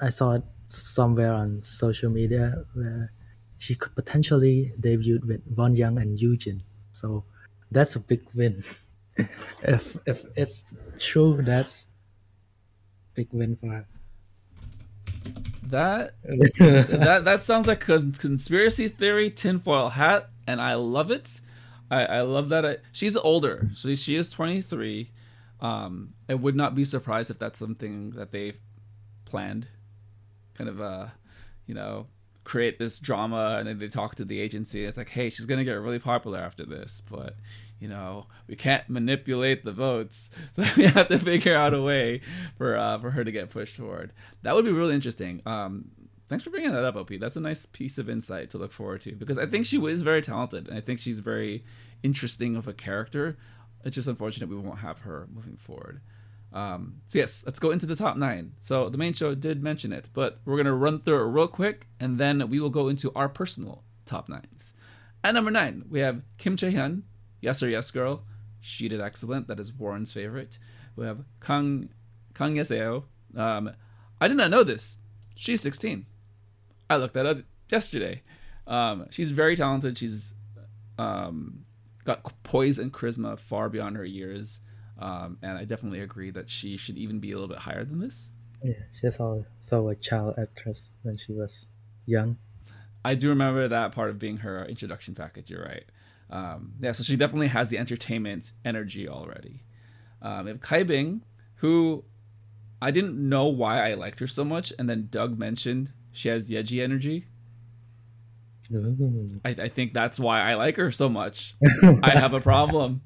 I saw it somewhere on social media where she could potentially debut with Won Young and Eugene. So that's a big win. if if it's true, that's a big win for her. That that that sounds like a conspiracy theory tinfoil hat, and I love it. I, I love that. I, she's older, so she is twenty-three. Um, I would not be surprised if that's something that they've planned, kind of uh, you know, create this drama, and then they talk to the agency. It's like, hey, she's gonna get really popular after this, but you know, we can't manipulate the votes, so we have to figure out a way for uh, for her to get pushed forward. That would be really interesting. Um, thanks for bringing that up, O P. That's a nice piece of insight to look forward to, because I think she is very talented, and I think she's very interesting of a character. It's just unfortunate we won't have her moving forward. Um, so yes, let's go into the top nine. So the main show did mention it, but we're going to run through it real quick, and then we will go into our personal top nines. At number nine, we have Kim Chaehyun. Yes or Yes Girl, she did excellent. That is Warren's favorite. We have Kang Kang Yeseo. Um, I did not know this. She's sixteen. I looked that up yesterday. Um, she's very talented. She's um, got poise and charisma far beyond her years. Um, and I definitely agree that she should even be a little bit higher than this. Yeah, she's also a child actress when she was young. I do remember that part of being her introduction package. You're right. Um, yeah, so she definitely has the entertainment energy already. Um, we have Kai Bing, who I didn't know why I liked her so much, and then Doug mentioned she has Yeji energy. I, I think that's why I like her so much. I have a problem.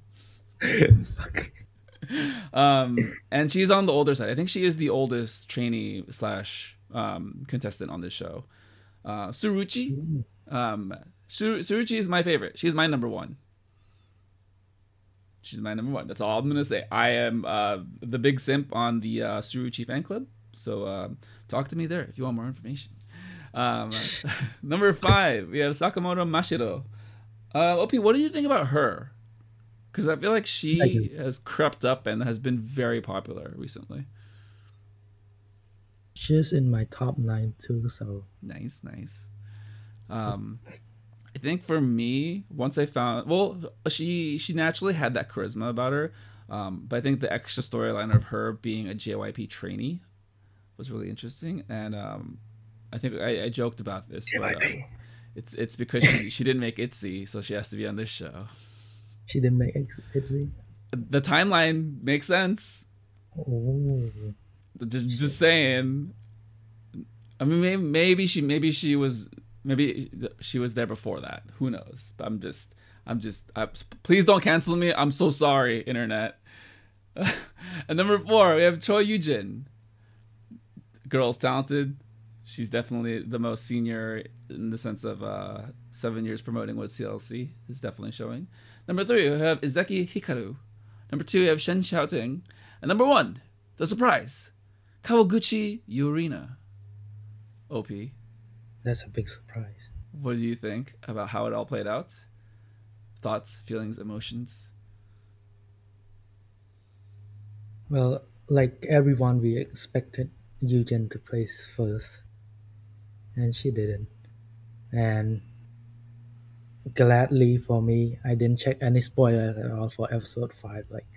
um, and she's on the older side. I think she is the oldest trainee slash um, contestant on this show. Uh, Su Ruiqi. Um, Su Ruiqi is my favorite. She's my number one. She's my number one. That's all I'm gonna say. I am uh, the big simp on the uh, Su Ruiqi fan club. So uh, talk to me there if you want more information. Um, number five, we have Sakamoto Mashiro. Uh, O P, what do you think about her? Because I feel like she has crept up and has been very popular recently. She's in my top nine too. So nice, nice. Um. I think for me, once I found... Well, she she naturally had that charisma about her. Um, but I think the extra storyline of her being a J Y P trainee was really interesting. And um, I think I, I joked about this. J Y P. But, uh, it's it's because she, she didn't make Itzy, so she has to be on this show. She didn't make Itzy? The timeline makes sense. Ooh. Just, just saying. I mean, maybe, maybe she maybe she was... Maybe she was there before that. Who knows? But I'm just, I'm just, I, please don't cancel me. I'm so sorry, internet. And number four, we have Choi Yujin. Girl's talented. She's definitely the most senior in the sense of uh, seven years promoting with C L C is definitely showing. Number three, we have Izaki Hikaru. Number two, we have Shen Xiaoting. And number one, the surprise, Kawaguchi Yurina. O P. That's a big surprise. What do you think about how it all played out? Thoughts, feelings, emotions? Well, like everyone, we expected Eugene to place first. And she didn't. And gladly for me, I didn't check any spoilers at all for episode five. Like,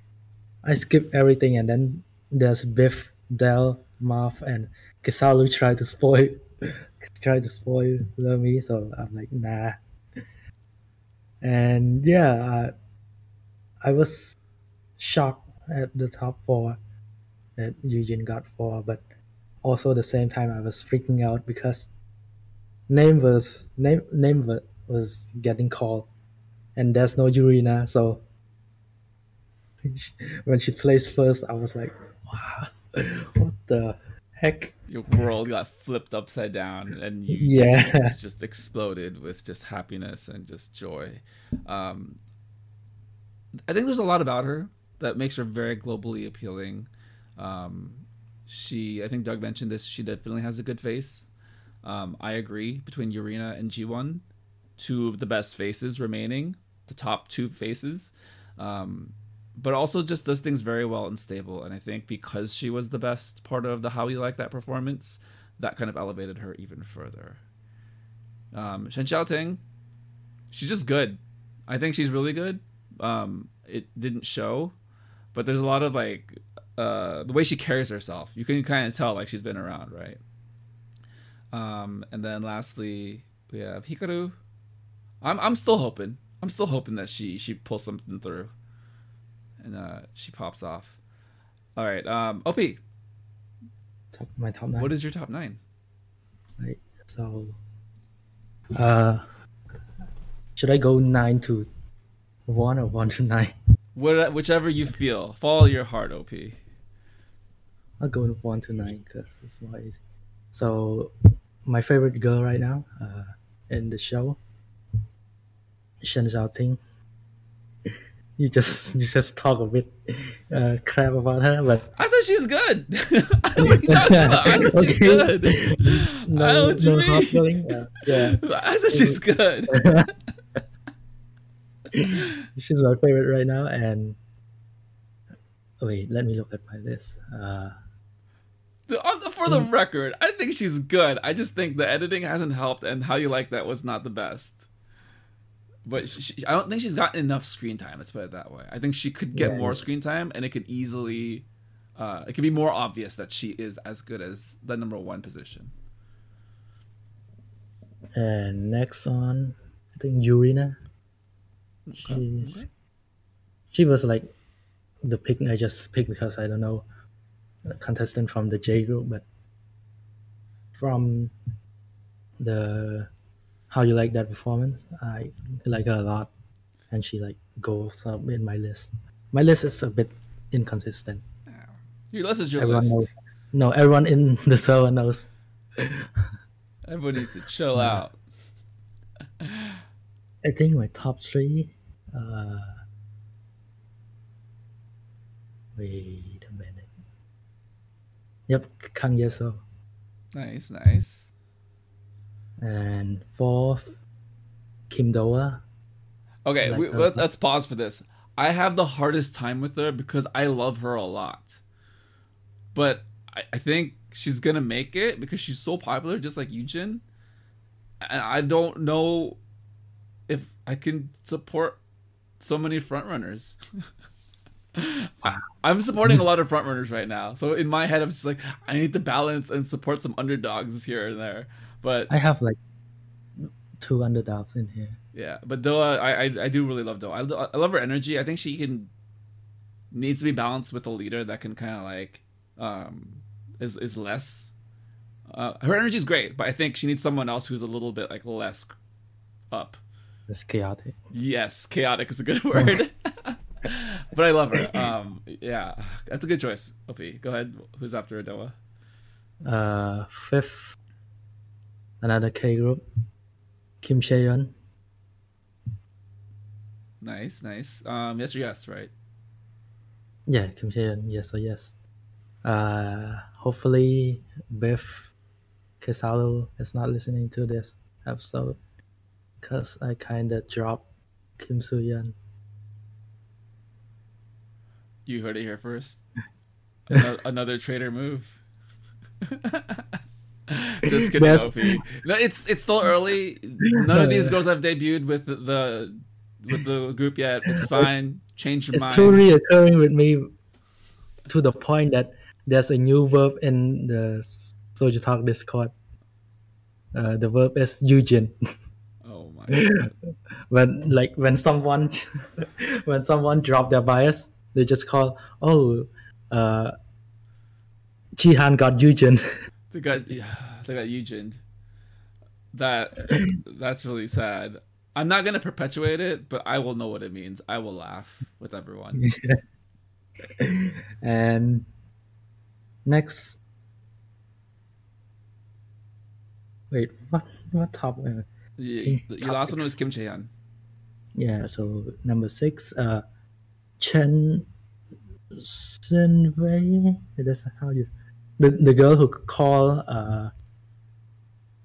I skipped everything, and then there's Biff, Del, Marv, and Kisalu try to spoil try to spoil me, so I'm like, nah. And yeah, I, I was shocked at the top four that Eugene got four, but also at the same time I was freaking out because name was name name was getting called, and there's no Yurina, so when she plays first, I was like, wow, what the heck? Your world got flipped upside down, and you yeah. just, just exploded with just happiness and just joy. Um, I think there's a lot about her that makes her very globally appealing. Um, she, I think Doug mentioned this, she definitely has a good face. Um, I agree, between Yurina and G one, two of the best faces remaining, the top two faces. Um, but also just does things very well and stable. And I think because she was the best part of the How We Like That performance, that kind of elevated her even further. Um, Shen Xiaoting, she's just good. I think she's really good. Um, it didn't show, but there's a lot of like uh, the way she carries herself. You can kind of tell like she's been around, right? Um, and then lastly, we have Hikaru. I'm I'm still hoping. I'm still hoping that she she pulls something through, and uh, she pops off. All right, um, O P. Top my top nine. What is your top nine? Right. So, uh, should I go nine to one or one to nine? What, whichever you feel. Follow your heart, O P. I'll go one to nine because it's more easy. So, my favorite girl right now uh, in the show, Shen Xiaoting. You just you just talk a bit uh, crap about her, but I said she's good. I know what you're talking about. I said okay. She's good. No, I know what you no mean. Yeah. Yeah. I said she's good. She's my favorite right now, and wait, let me look at my list. Uh, For the record, I think she's good. I just think the editing hasn't helped, and How You Like That was not the best. But she, I don't think she's gotten enough screen time. Let's put it that way. I think she could get yeah. more screen time, and it could easily, uh, it could be more obvious that she is as good as the number one position. And next on, I think Yurina. Okay. She's, she was like the pick I just picked because I don't know. A contestant from the J group, but from the How You Like That performance, I like her a lot, and she like goes up in my list. My list is a bit inconsistent. Your list is your everyone list. Knows. No, everyone in the server knows. Everyone needs to chill uh, out. I think my top three. Uh, wait. Yep, Kang Yeso. Nice, nice. And fourth, Kim Doa. Okay, like we, let, let's pause for this. I have the hardest time with her because I love her a lot. But I, I think she's going to make it because she's so popular, just like Eugene. And I don't know if I can support so many frontrunners. I, I'm supporting a lot of frontrunners right now, so in my head I'm just like, I need to balance and support some underdogs here and there. But I have like two underdogs in here. Yeah, but Doa, I I, I do really love Doa. I, I love her energy. I think she can needs to be balanced with a leader that can kind of like um is is less. Uh, her energy is great, but I think she needs someone else who's a little bit like less up. Less chaotic. Yes, chaotic is a good word. But I love her. Um, yeah, that's a good choice. O P, go ahead. Who's after Adoa? Uh, fifth, another K group, Kim Chaehyun. Nice, nice. Um, yes or yes, right? Yeah, Kim Chaehyun. Yes or yes. Uh, hopefully, Beth Kesalu is not listening to this episode, cause I kinda dropped Kim Soo Hyun. You heard it here first. Another, another traitor move. Just kidding, that's... O P. No, it's it's still early. None of these girls have debuted with the with the group yet. It's fine. Change your it's mind. It's too reoccurring with me to the point that there's a new verb in the Soju Talk Discord. Uh, the verb is Eugene. Oh my god. When like when someone when someone dropped their bias. They just call, oh, uh, Jihan got Eugene. They got, they got Eugene. That, that's really sad. I'm not going to perpetuate it, but I will know what it means. I will laugh with everyone. And next. Wait, what, what top? Uh, yeah, your top last six. One was Kim Chaehyun. Yeah, so number six, uh, Chen Senwei, that's how you the the girl who called uh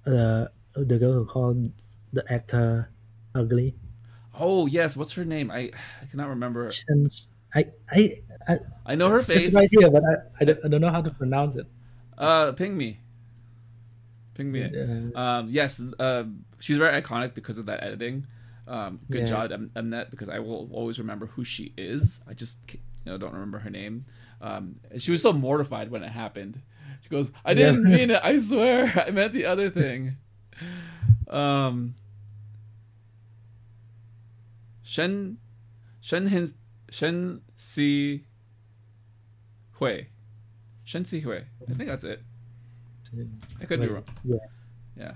uh the girl who called the actor ugly. Oh yes, what's her name? I, I cannot remember. Chen, I I I, I know her face. It's an idea, but I, I, don't, I don't know how to pronounce it. Uh, ping me. Ping me. Uh, um, yes, uh, she's very iconic because of that editing. Um, good yeah. job, M- Mnet, because I will always remember who she is. I just you know don't remember her name. Um, she was so mortified when it happened. She goes, "I didn't yeah. mean it. I swear, I meant the other thing." Um, Shen, Shen Hin, Shen Si Hui, Shen Si Hui. I think that's it. I could Wait, be wrong. Yeah. Yeah.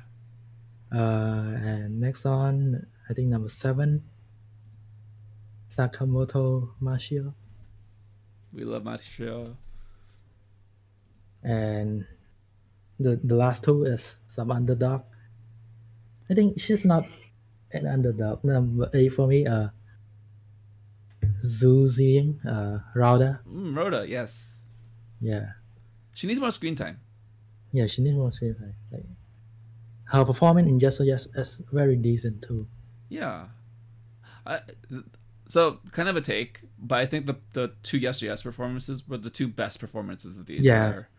Uh, and next on, I think number seven, Sakamoto Mashiro. We love Mashiro. And the the last two is some underdog. I think she's not an underdog. Number eight for me, uh, Zhu Ziying, uh, Rhoda. Mm, Rhoda, yes. Yeah. She needs more screen time. Yeah, she needs more screen time. Like, her performance in Just So Yes is very decent too. Yeah. I, so, kind of a take, but I think the, the two Yes So Yes performances were the two best performances of the entire. Yeah.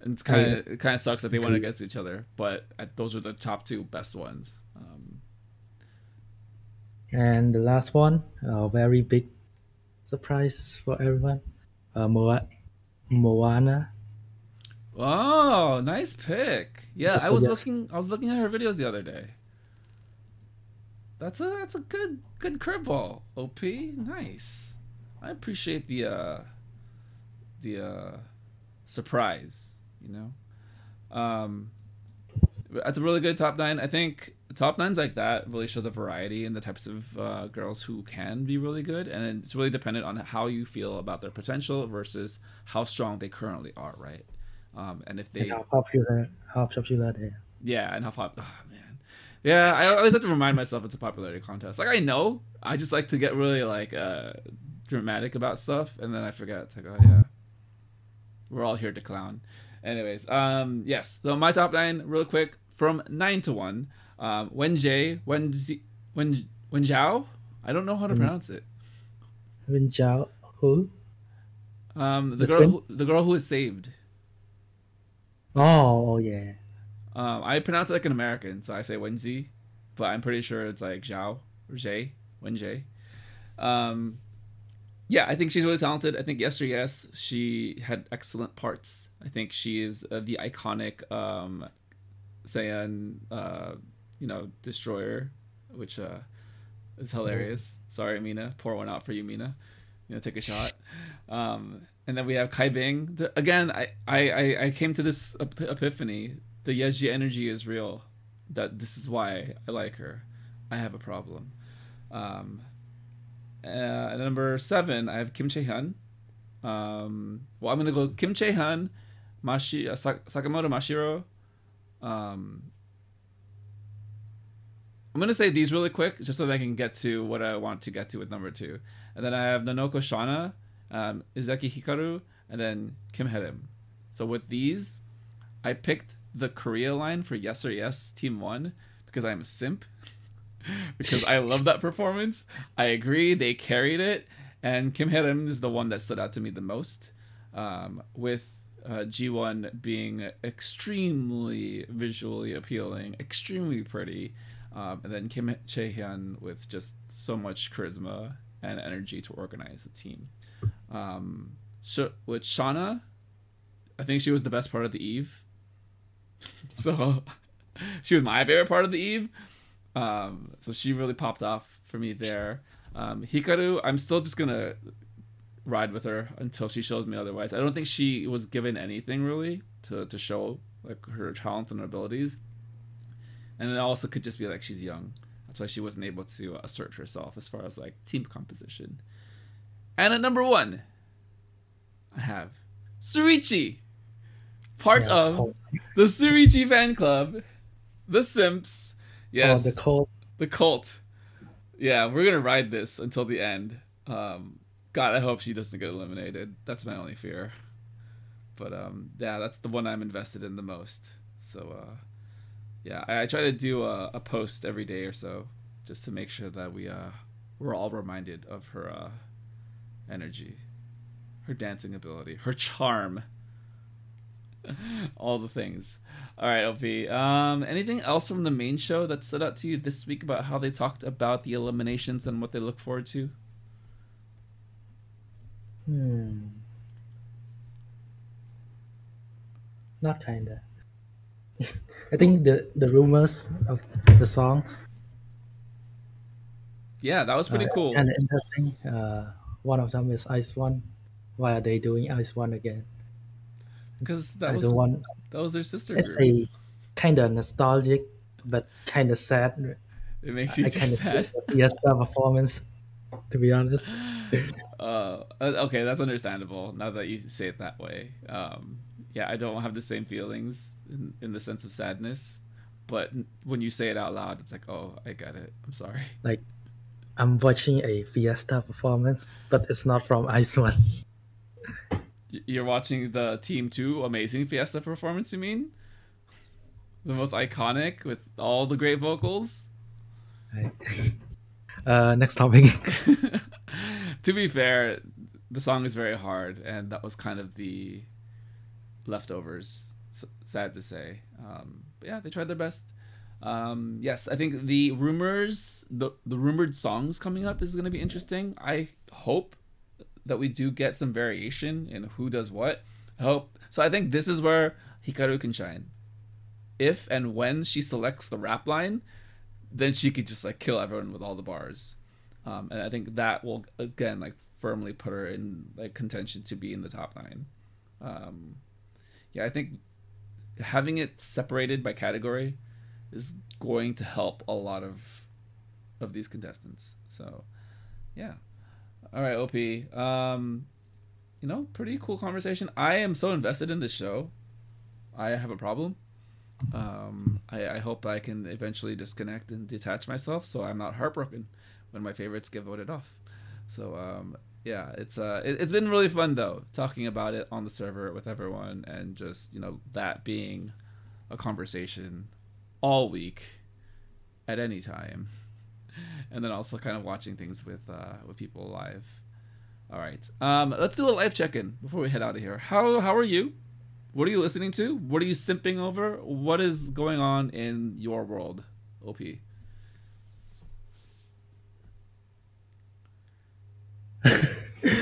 And it's kind of, it kind of sucks that they went against each other, but I, those were the top two best ones. Um, and the last one, a very big surprise for everyone, uh, Moa- Moana. Oh, nice pick. Yeah, I was yes. looking I was looking at her videos the other day. That's a that's a good good curveball, O P. Nice. I appreciate the uh the uh surprise, you know. Um that's a really good top nine. I think top nines like that really show the variety and the types of uh, girls who can be really good, and it's really dependent on how you feel about their potential versus how strong they currently are, right? Um, and if they and how popular, how popular they are. Yeah, and how popular. Oh, man. Yeah, I always have to remind myself it's a popularity contest. Like, I know, I just like to get really like uh, dramatic about stuff, and then I forget. It's like, oh yeah, we're all here to clown. Anyways, um, yes. So my top nine, real quick, from nine to one. Um, Wen Zhao, Wen Z, Wen Wen Zhao. I don't know how to mm. pronounce it. Wen Zhao who? Um, the Which girl, who, the girl who is saved. Oh yeah, um, I pronounce it like an American, so I say Wenzi, but I'm pretty sure it's like Zhao or Zhe, Wenzi. Um, yeah, I think she's really talented. I think Yes or Yes, she had excellent parts. I think she is uh, the iconic um, Saiyan, uh, you know, destroyer, which uh, is hilarious. Sorry, Mina, pour one out for you, Mina. You know, take a shot. Um, And then we have Kai Bing. The, again, I, I, I came to this ep- epiphany. The Yeji energy is real. That this is why I like her. I have a problem. Um, uh, number seven, I have Kim Chaehyun. Um, well, I'm going to go Kim Chaehyun, Mashi, uh, Sak- Sakamoto Mashiro. Um, I'm going to say these really quick just so that I can get to what I want to get to with number two. And then I have Nanoko Shana. Um, Izaki Hikaru, and then Kim Hyeerim. So with these, I picked the Korea line for Yes or Yes Team one because I'm a simp. Because I love that performance. I agree, they carried it. And Kim Hyeerim is the one that stood out to me the most. Um, with uh, G one being extremely visually appealing, extremely pretty. Um, and then Kim Chaehyun with just so much charisma and energy to organize the team. Um, so with Shauna, I think she was the best part of the Eve. So she was my favorite part of the Eve. Um, so she really popped off for me there. Um, Hikaru, I'm still just gonna ride with her until she shows me otherwise. I don't think she was given anything really to, to show like her talents and her abilities. And it also could just be like she's young. That's why she wasn't able to assert herself as far as like team composition. And at number one, I have Su Ruiqi, part yeah, of, of the Su Ruiqi fan club, the Simps. Yes, oh, the cult. The cult. Yeah, we're gonna ride this until the end. Um, God, I hope she doesn't get eliminated. That's my only fear. But um, yeah, that's the one I'm invested in the most. So uh, yeah, I, I try to do a, a post every day or so just to make sure that we uh, we're all reminded of her. Uh, energy, her dancing ability, her charm, all the things. All right, L P. Um, anything else from the main show that stood out to you this week about how they talked about the eliminations and what they look forward to? Hmm. Not kinda. I think the, the rumors of the songs. Yeah, that was pretty uh, cool. Kind of interesting. Uh, one of them is Ice One. Why are they doing Ice One again? Because that, that was their sister group. It's a kind of nostalgic, but kind of sad. It makes you I sad. Yes, that performance, to be honest. Uh, okay, that's understandable now that you say it that way. Um, yeah, I don't have the same feelings in, in the sense of sadness, but when you say it out loud, it's like, oh, I get it. I'm sorry. Like, I'm watching a Fiesta performance, but it's not from Ice One. You're watching the Team two Amazing Fiesta performance, you mean? The most iconic with all the great vocals? Right. Uh, next topic. To be fair, the song is very hard, and that was kind of the leftovers, sad to say. Um, but yeah, they tried their best. Um, yes, I think the rumors, the, the rumored songs coming up is going to be interesting. I hope that we do get some variation in who does what. I hope so. I think this is where Hikaru can shine. If and when she selects the rap line, then she could just like kill everyone with all the bars. Um, and I think that will again like firmly put her in like contention to be in the top nine. Um, yeah, I think having it separated by category is going to help a lot of of these contestants. So, yeah. All right, O P. Um, you know, pretty cool conversation. I am so invested in this show. I have a problem. Um, I, I hope I can eventually disconnect and detach myself so I'm not heartbroken when my favorites get voted off. So, um, yeah, it's uh, it, it's been really fun, though, talking about it on the server with everyone and just, you know, that being a conversation all week at any time. And then also kind of watching things with uh, with people live. All right, um, let's do a live check-in before we head out of here. How how are you? What are you listening to? What are you simping over? What is going on in your world, O P?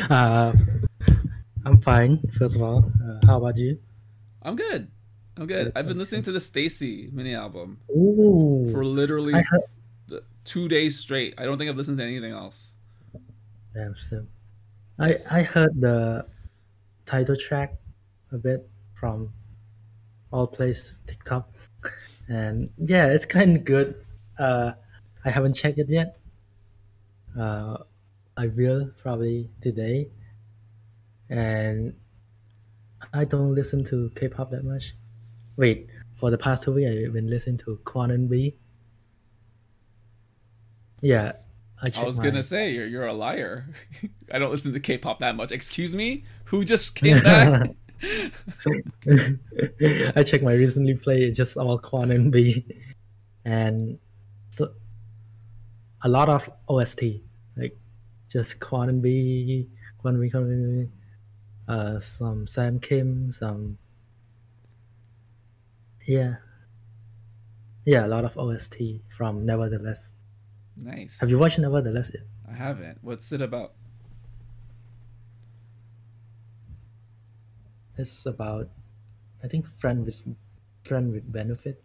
uh, I'm fine, first of all. Uh, how about you? I'm good. I'm good. I've been listening to the StayC mini album. Ooh, for literally... I heard- Two days straight. I don't think I've listened to anything else. Damn, Sim. I, I heard the title track a bit from Allplays TikTok. And yeah, it's kind of good. Uh, I haven't checked it yet. Uh, I will probably today. And I don't listen to K-pop that much. Wait, for the past two weeks, I've been listening to Quan and B. Yeah, I, I was my... gonna say you're you're a liar. I don't listen to K-pop that much. Excuse me, who just came back? I checked my recently played. It's just all Quan and B, and so a lot of O S T, like just Quan and B, Quan and B, Quan and B, uh, some Sam Kim, some yeah, yeah, a lot of O S T from Nevertheless. Nice. Have you watched Nevertheless yet? I haven't. What's it about? It's about, I think, friend with friend with benefit.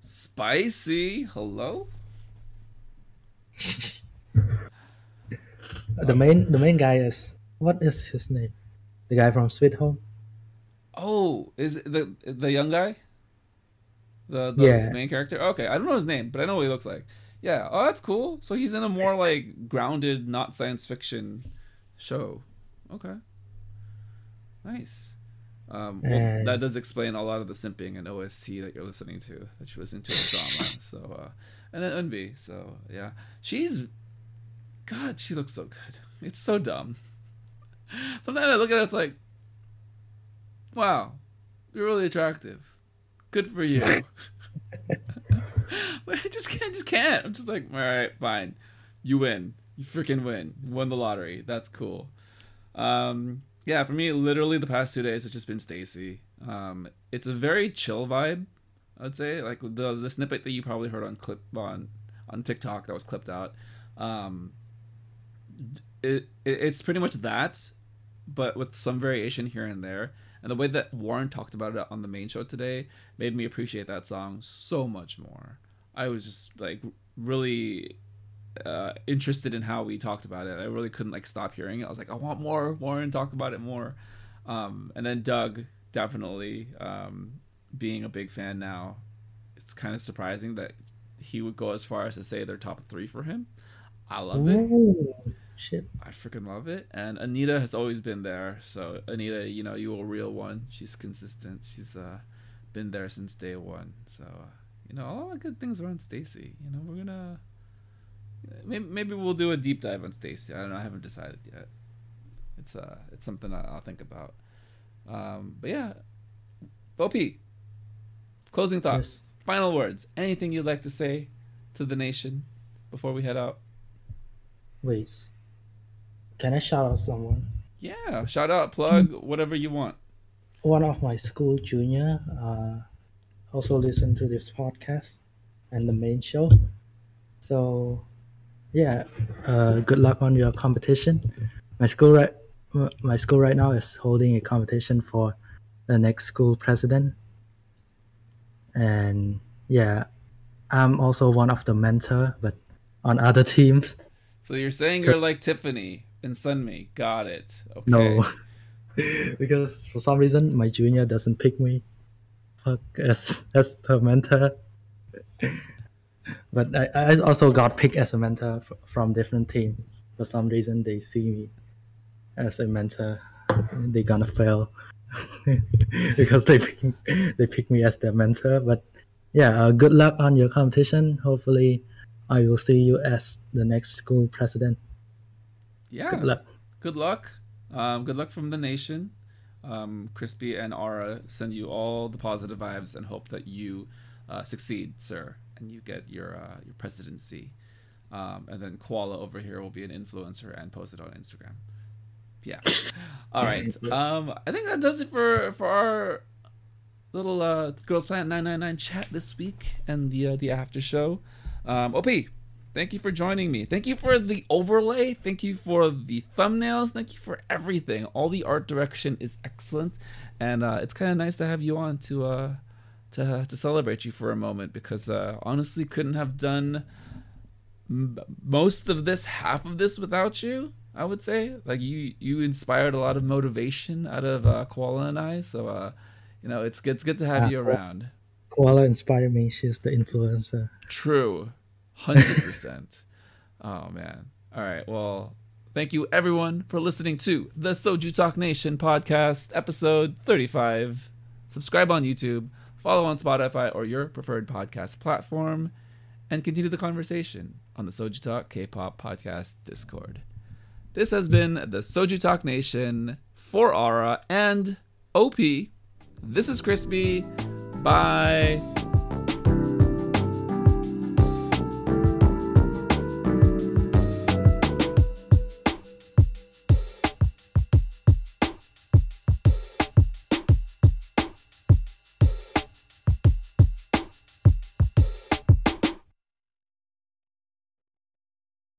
Spicy. Hello. the main the main guy is, what is his name? The guy from Sweet Home. Oh, is it the the young guy? The the yeah. main character. Okay, I don't know his name, but I know what he looks like. Yeah, oh, that's cool. So he's in a more, like, grounded, not science fiction show. Okay. Nice. Um, well, that does explain a lot of the simping and O S T that you're listening to, that you listen to in drama. So, uh, and then Eunbi. So, yeah. She's, God, she looks so good. It's so dumb. Sometimes I look at her, it's like, wow, you're really attractive. Good for you. I just can't, I just can't. I'm just like, all right, fine. You win. You freaking win. You won the lottery. That's cool. Um, yeah, for me, literally the past two days, it's just been StayC. Um, it's a very chill vibe, I'd say. Like the the snippet that you probably heard on clip on on TikTok that was clipped out. Um, it, it it's pretty much that, but with some variation here and there. And the way that Warren talked about it on the main show today made me appreciate that song so much more. I was just like really uh, interested in how we talked about it. I really couldn't like stop hearing it. I was like, I want more Warren, talk about it more. Um, and then Doug definitely um, being a big fan now. It's kind of surprising that he would go as far as to say they're top three for him. I love it. Ooh, shit. I freaking love it. And Anita has always been there. So Anita, you know, you a real one. She's consistent. She's uh, been there since day one. So, uh, you know, all the good things are on StayC. You know, we're going to... Maybe, maybe we'll do a deep dive on StayC. I don't know. I haven't decided yet. It's uh, it's something I'll think about. Um, but yeah. O P, closing thoughts. Yes. Final words. Anything you'd like to say to the nation before we head out? Wait, can I shout out someone? Yeah, shout out, plug, whatever you want. One of my school junior uh, also listened to this podcast and the main show. So, yeah, uh, good luck on your competition. My school right, my school right now is holding a competition for the next school president. And yeah, I'm also one of the mentor, but on other teams. So you're saying you're like Tiffany and Sunmi. Got it. Okay. No. Because for some reason, my junior doesn't pick me fuck as, as her mentor. But I, I also got picked as a mentor f- from different team. For some reason, they see me as a mentor. They're gonna fail. Because they pick, they pick me as their mentor. But yeah, uh, good luck on your competition. Hopefully... I will see you as the next school president. Yeah. Good luck. Good luck. Um, good luck from the nation. Um, Crispy and Aura send you all the positive vibes and hope that you uh, succeed, sir, and you get your uh, your presidency. Um, and then Koala over here will be an influencer and post it on Instagram. Yeah. All right. Um, I think that does it for for our little uh, Girls Planet nine nine nine chat this week and the uh, the after show. Um, O P, thank you for joining me. Thank you for the overlay. Thank you for the thumbnails. Thank you for everything. All the art direction is excellent, and uh, it's kind of nice to have you on to uh, to to celebrate you for a moment, because uh, honestly couldn't have done m- most of this, half of this without you. I would say like you you inspired a lot of motivation out of uh, Koala and I. So uh, you know it's it's good to have uh, you around. Koala inspired me. She's the influencer. True. one hundred percent. Oh, man. All right. Well, thank you, everyone, for listening to the Soju Talk Nation podcast, episode thirty-five. Subscribe on YouTube, follow on Spotify or your preferred podcast platform, and continue the conversation on the Soju Talk K-pop podcast Discord. This has been the Soju Talk Nation for Aura and O P. This is Crispy. Bye.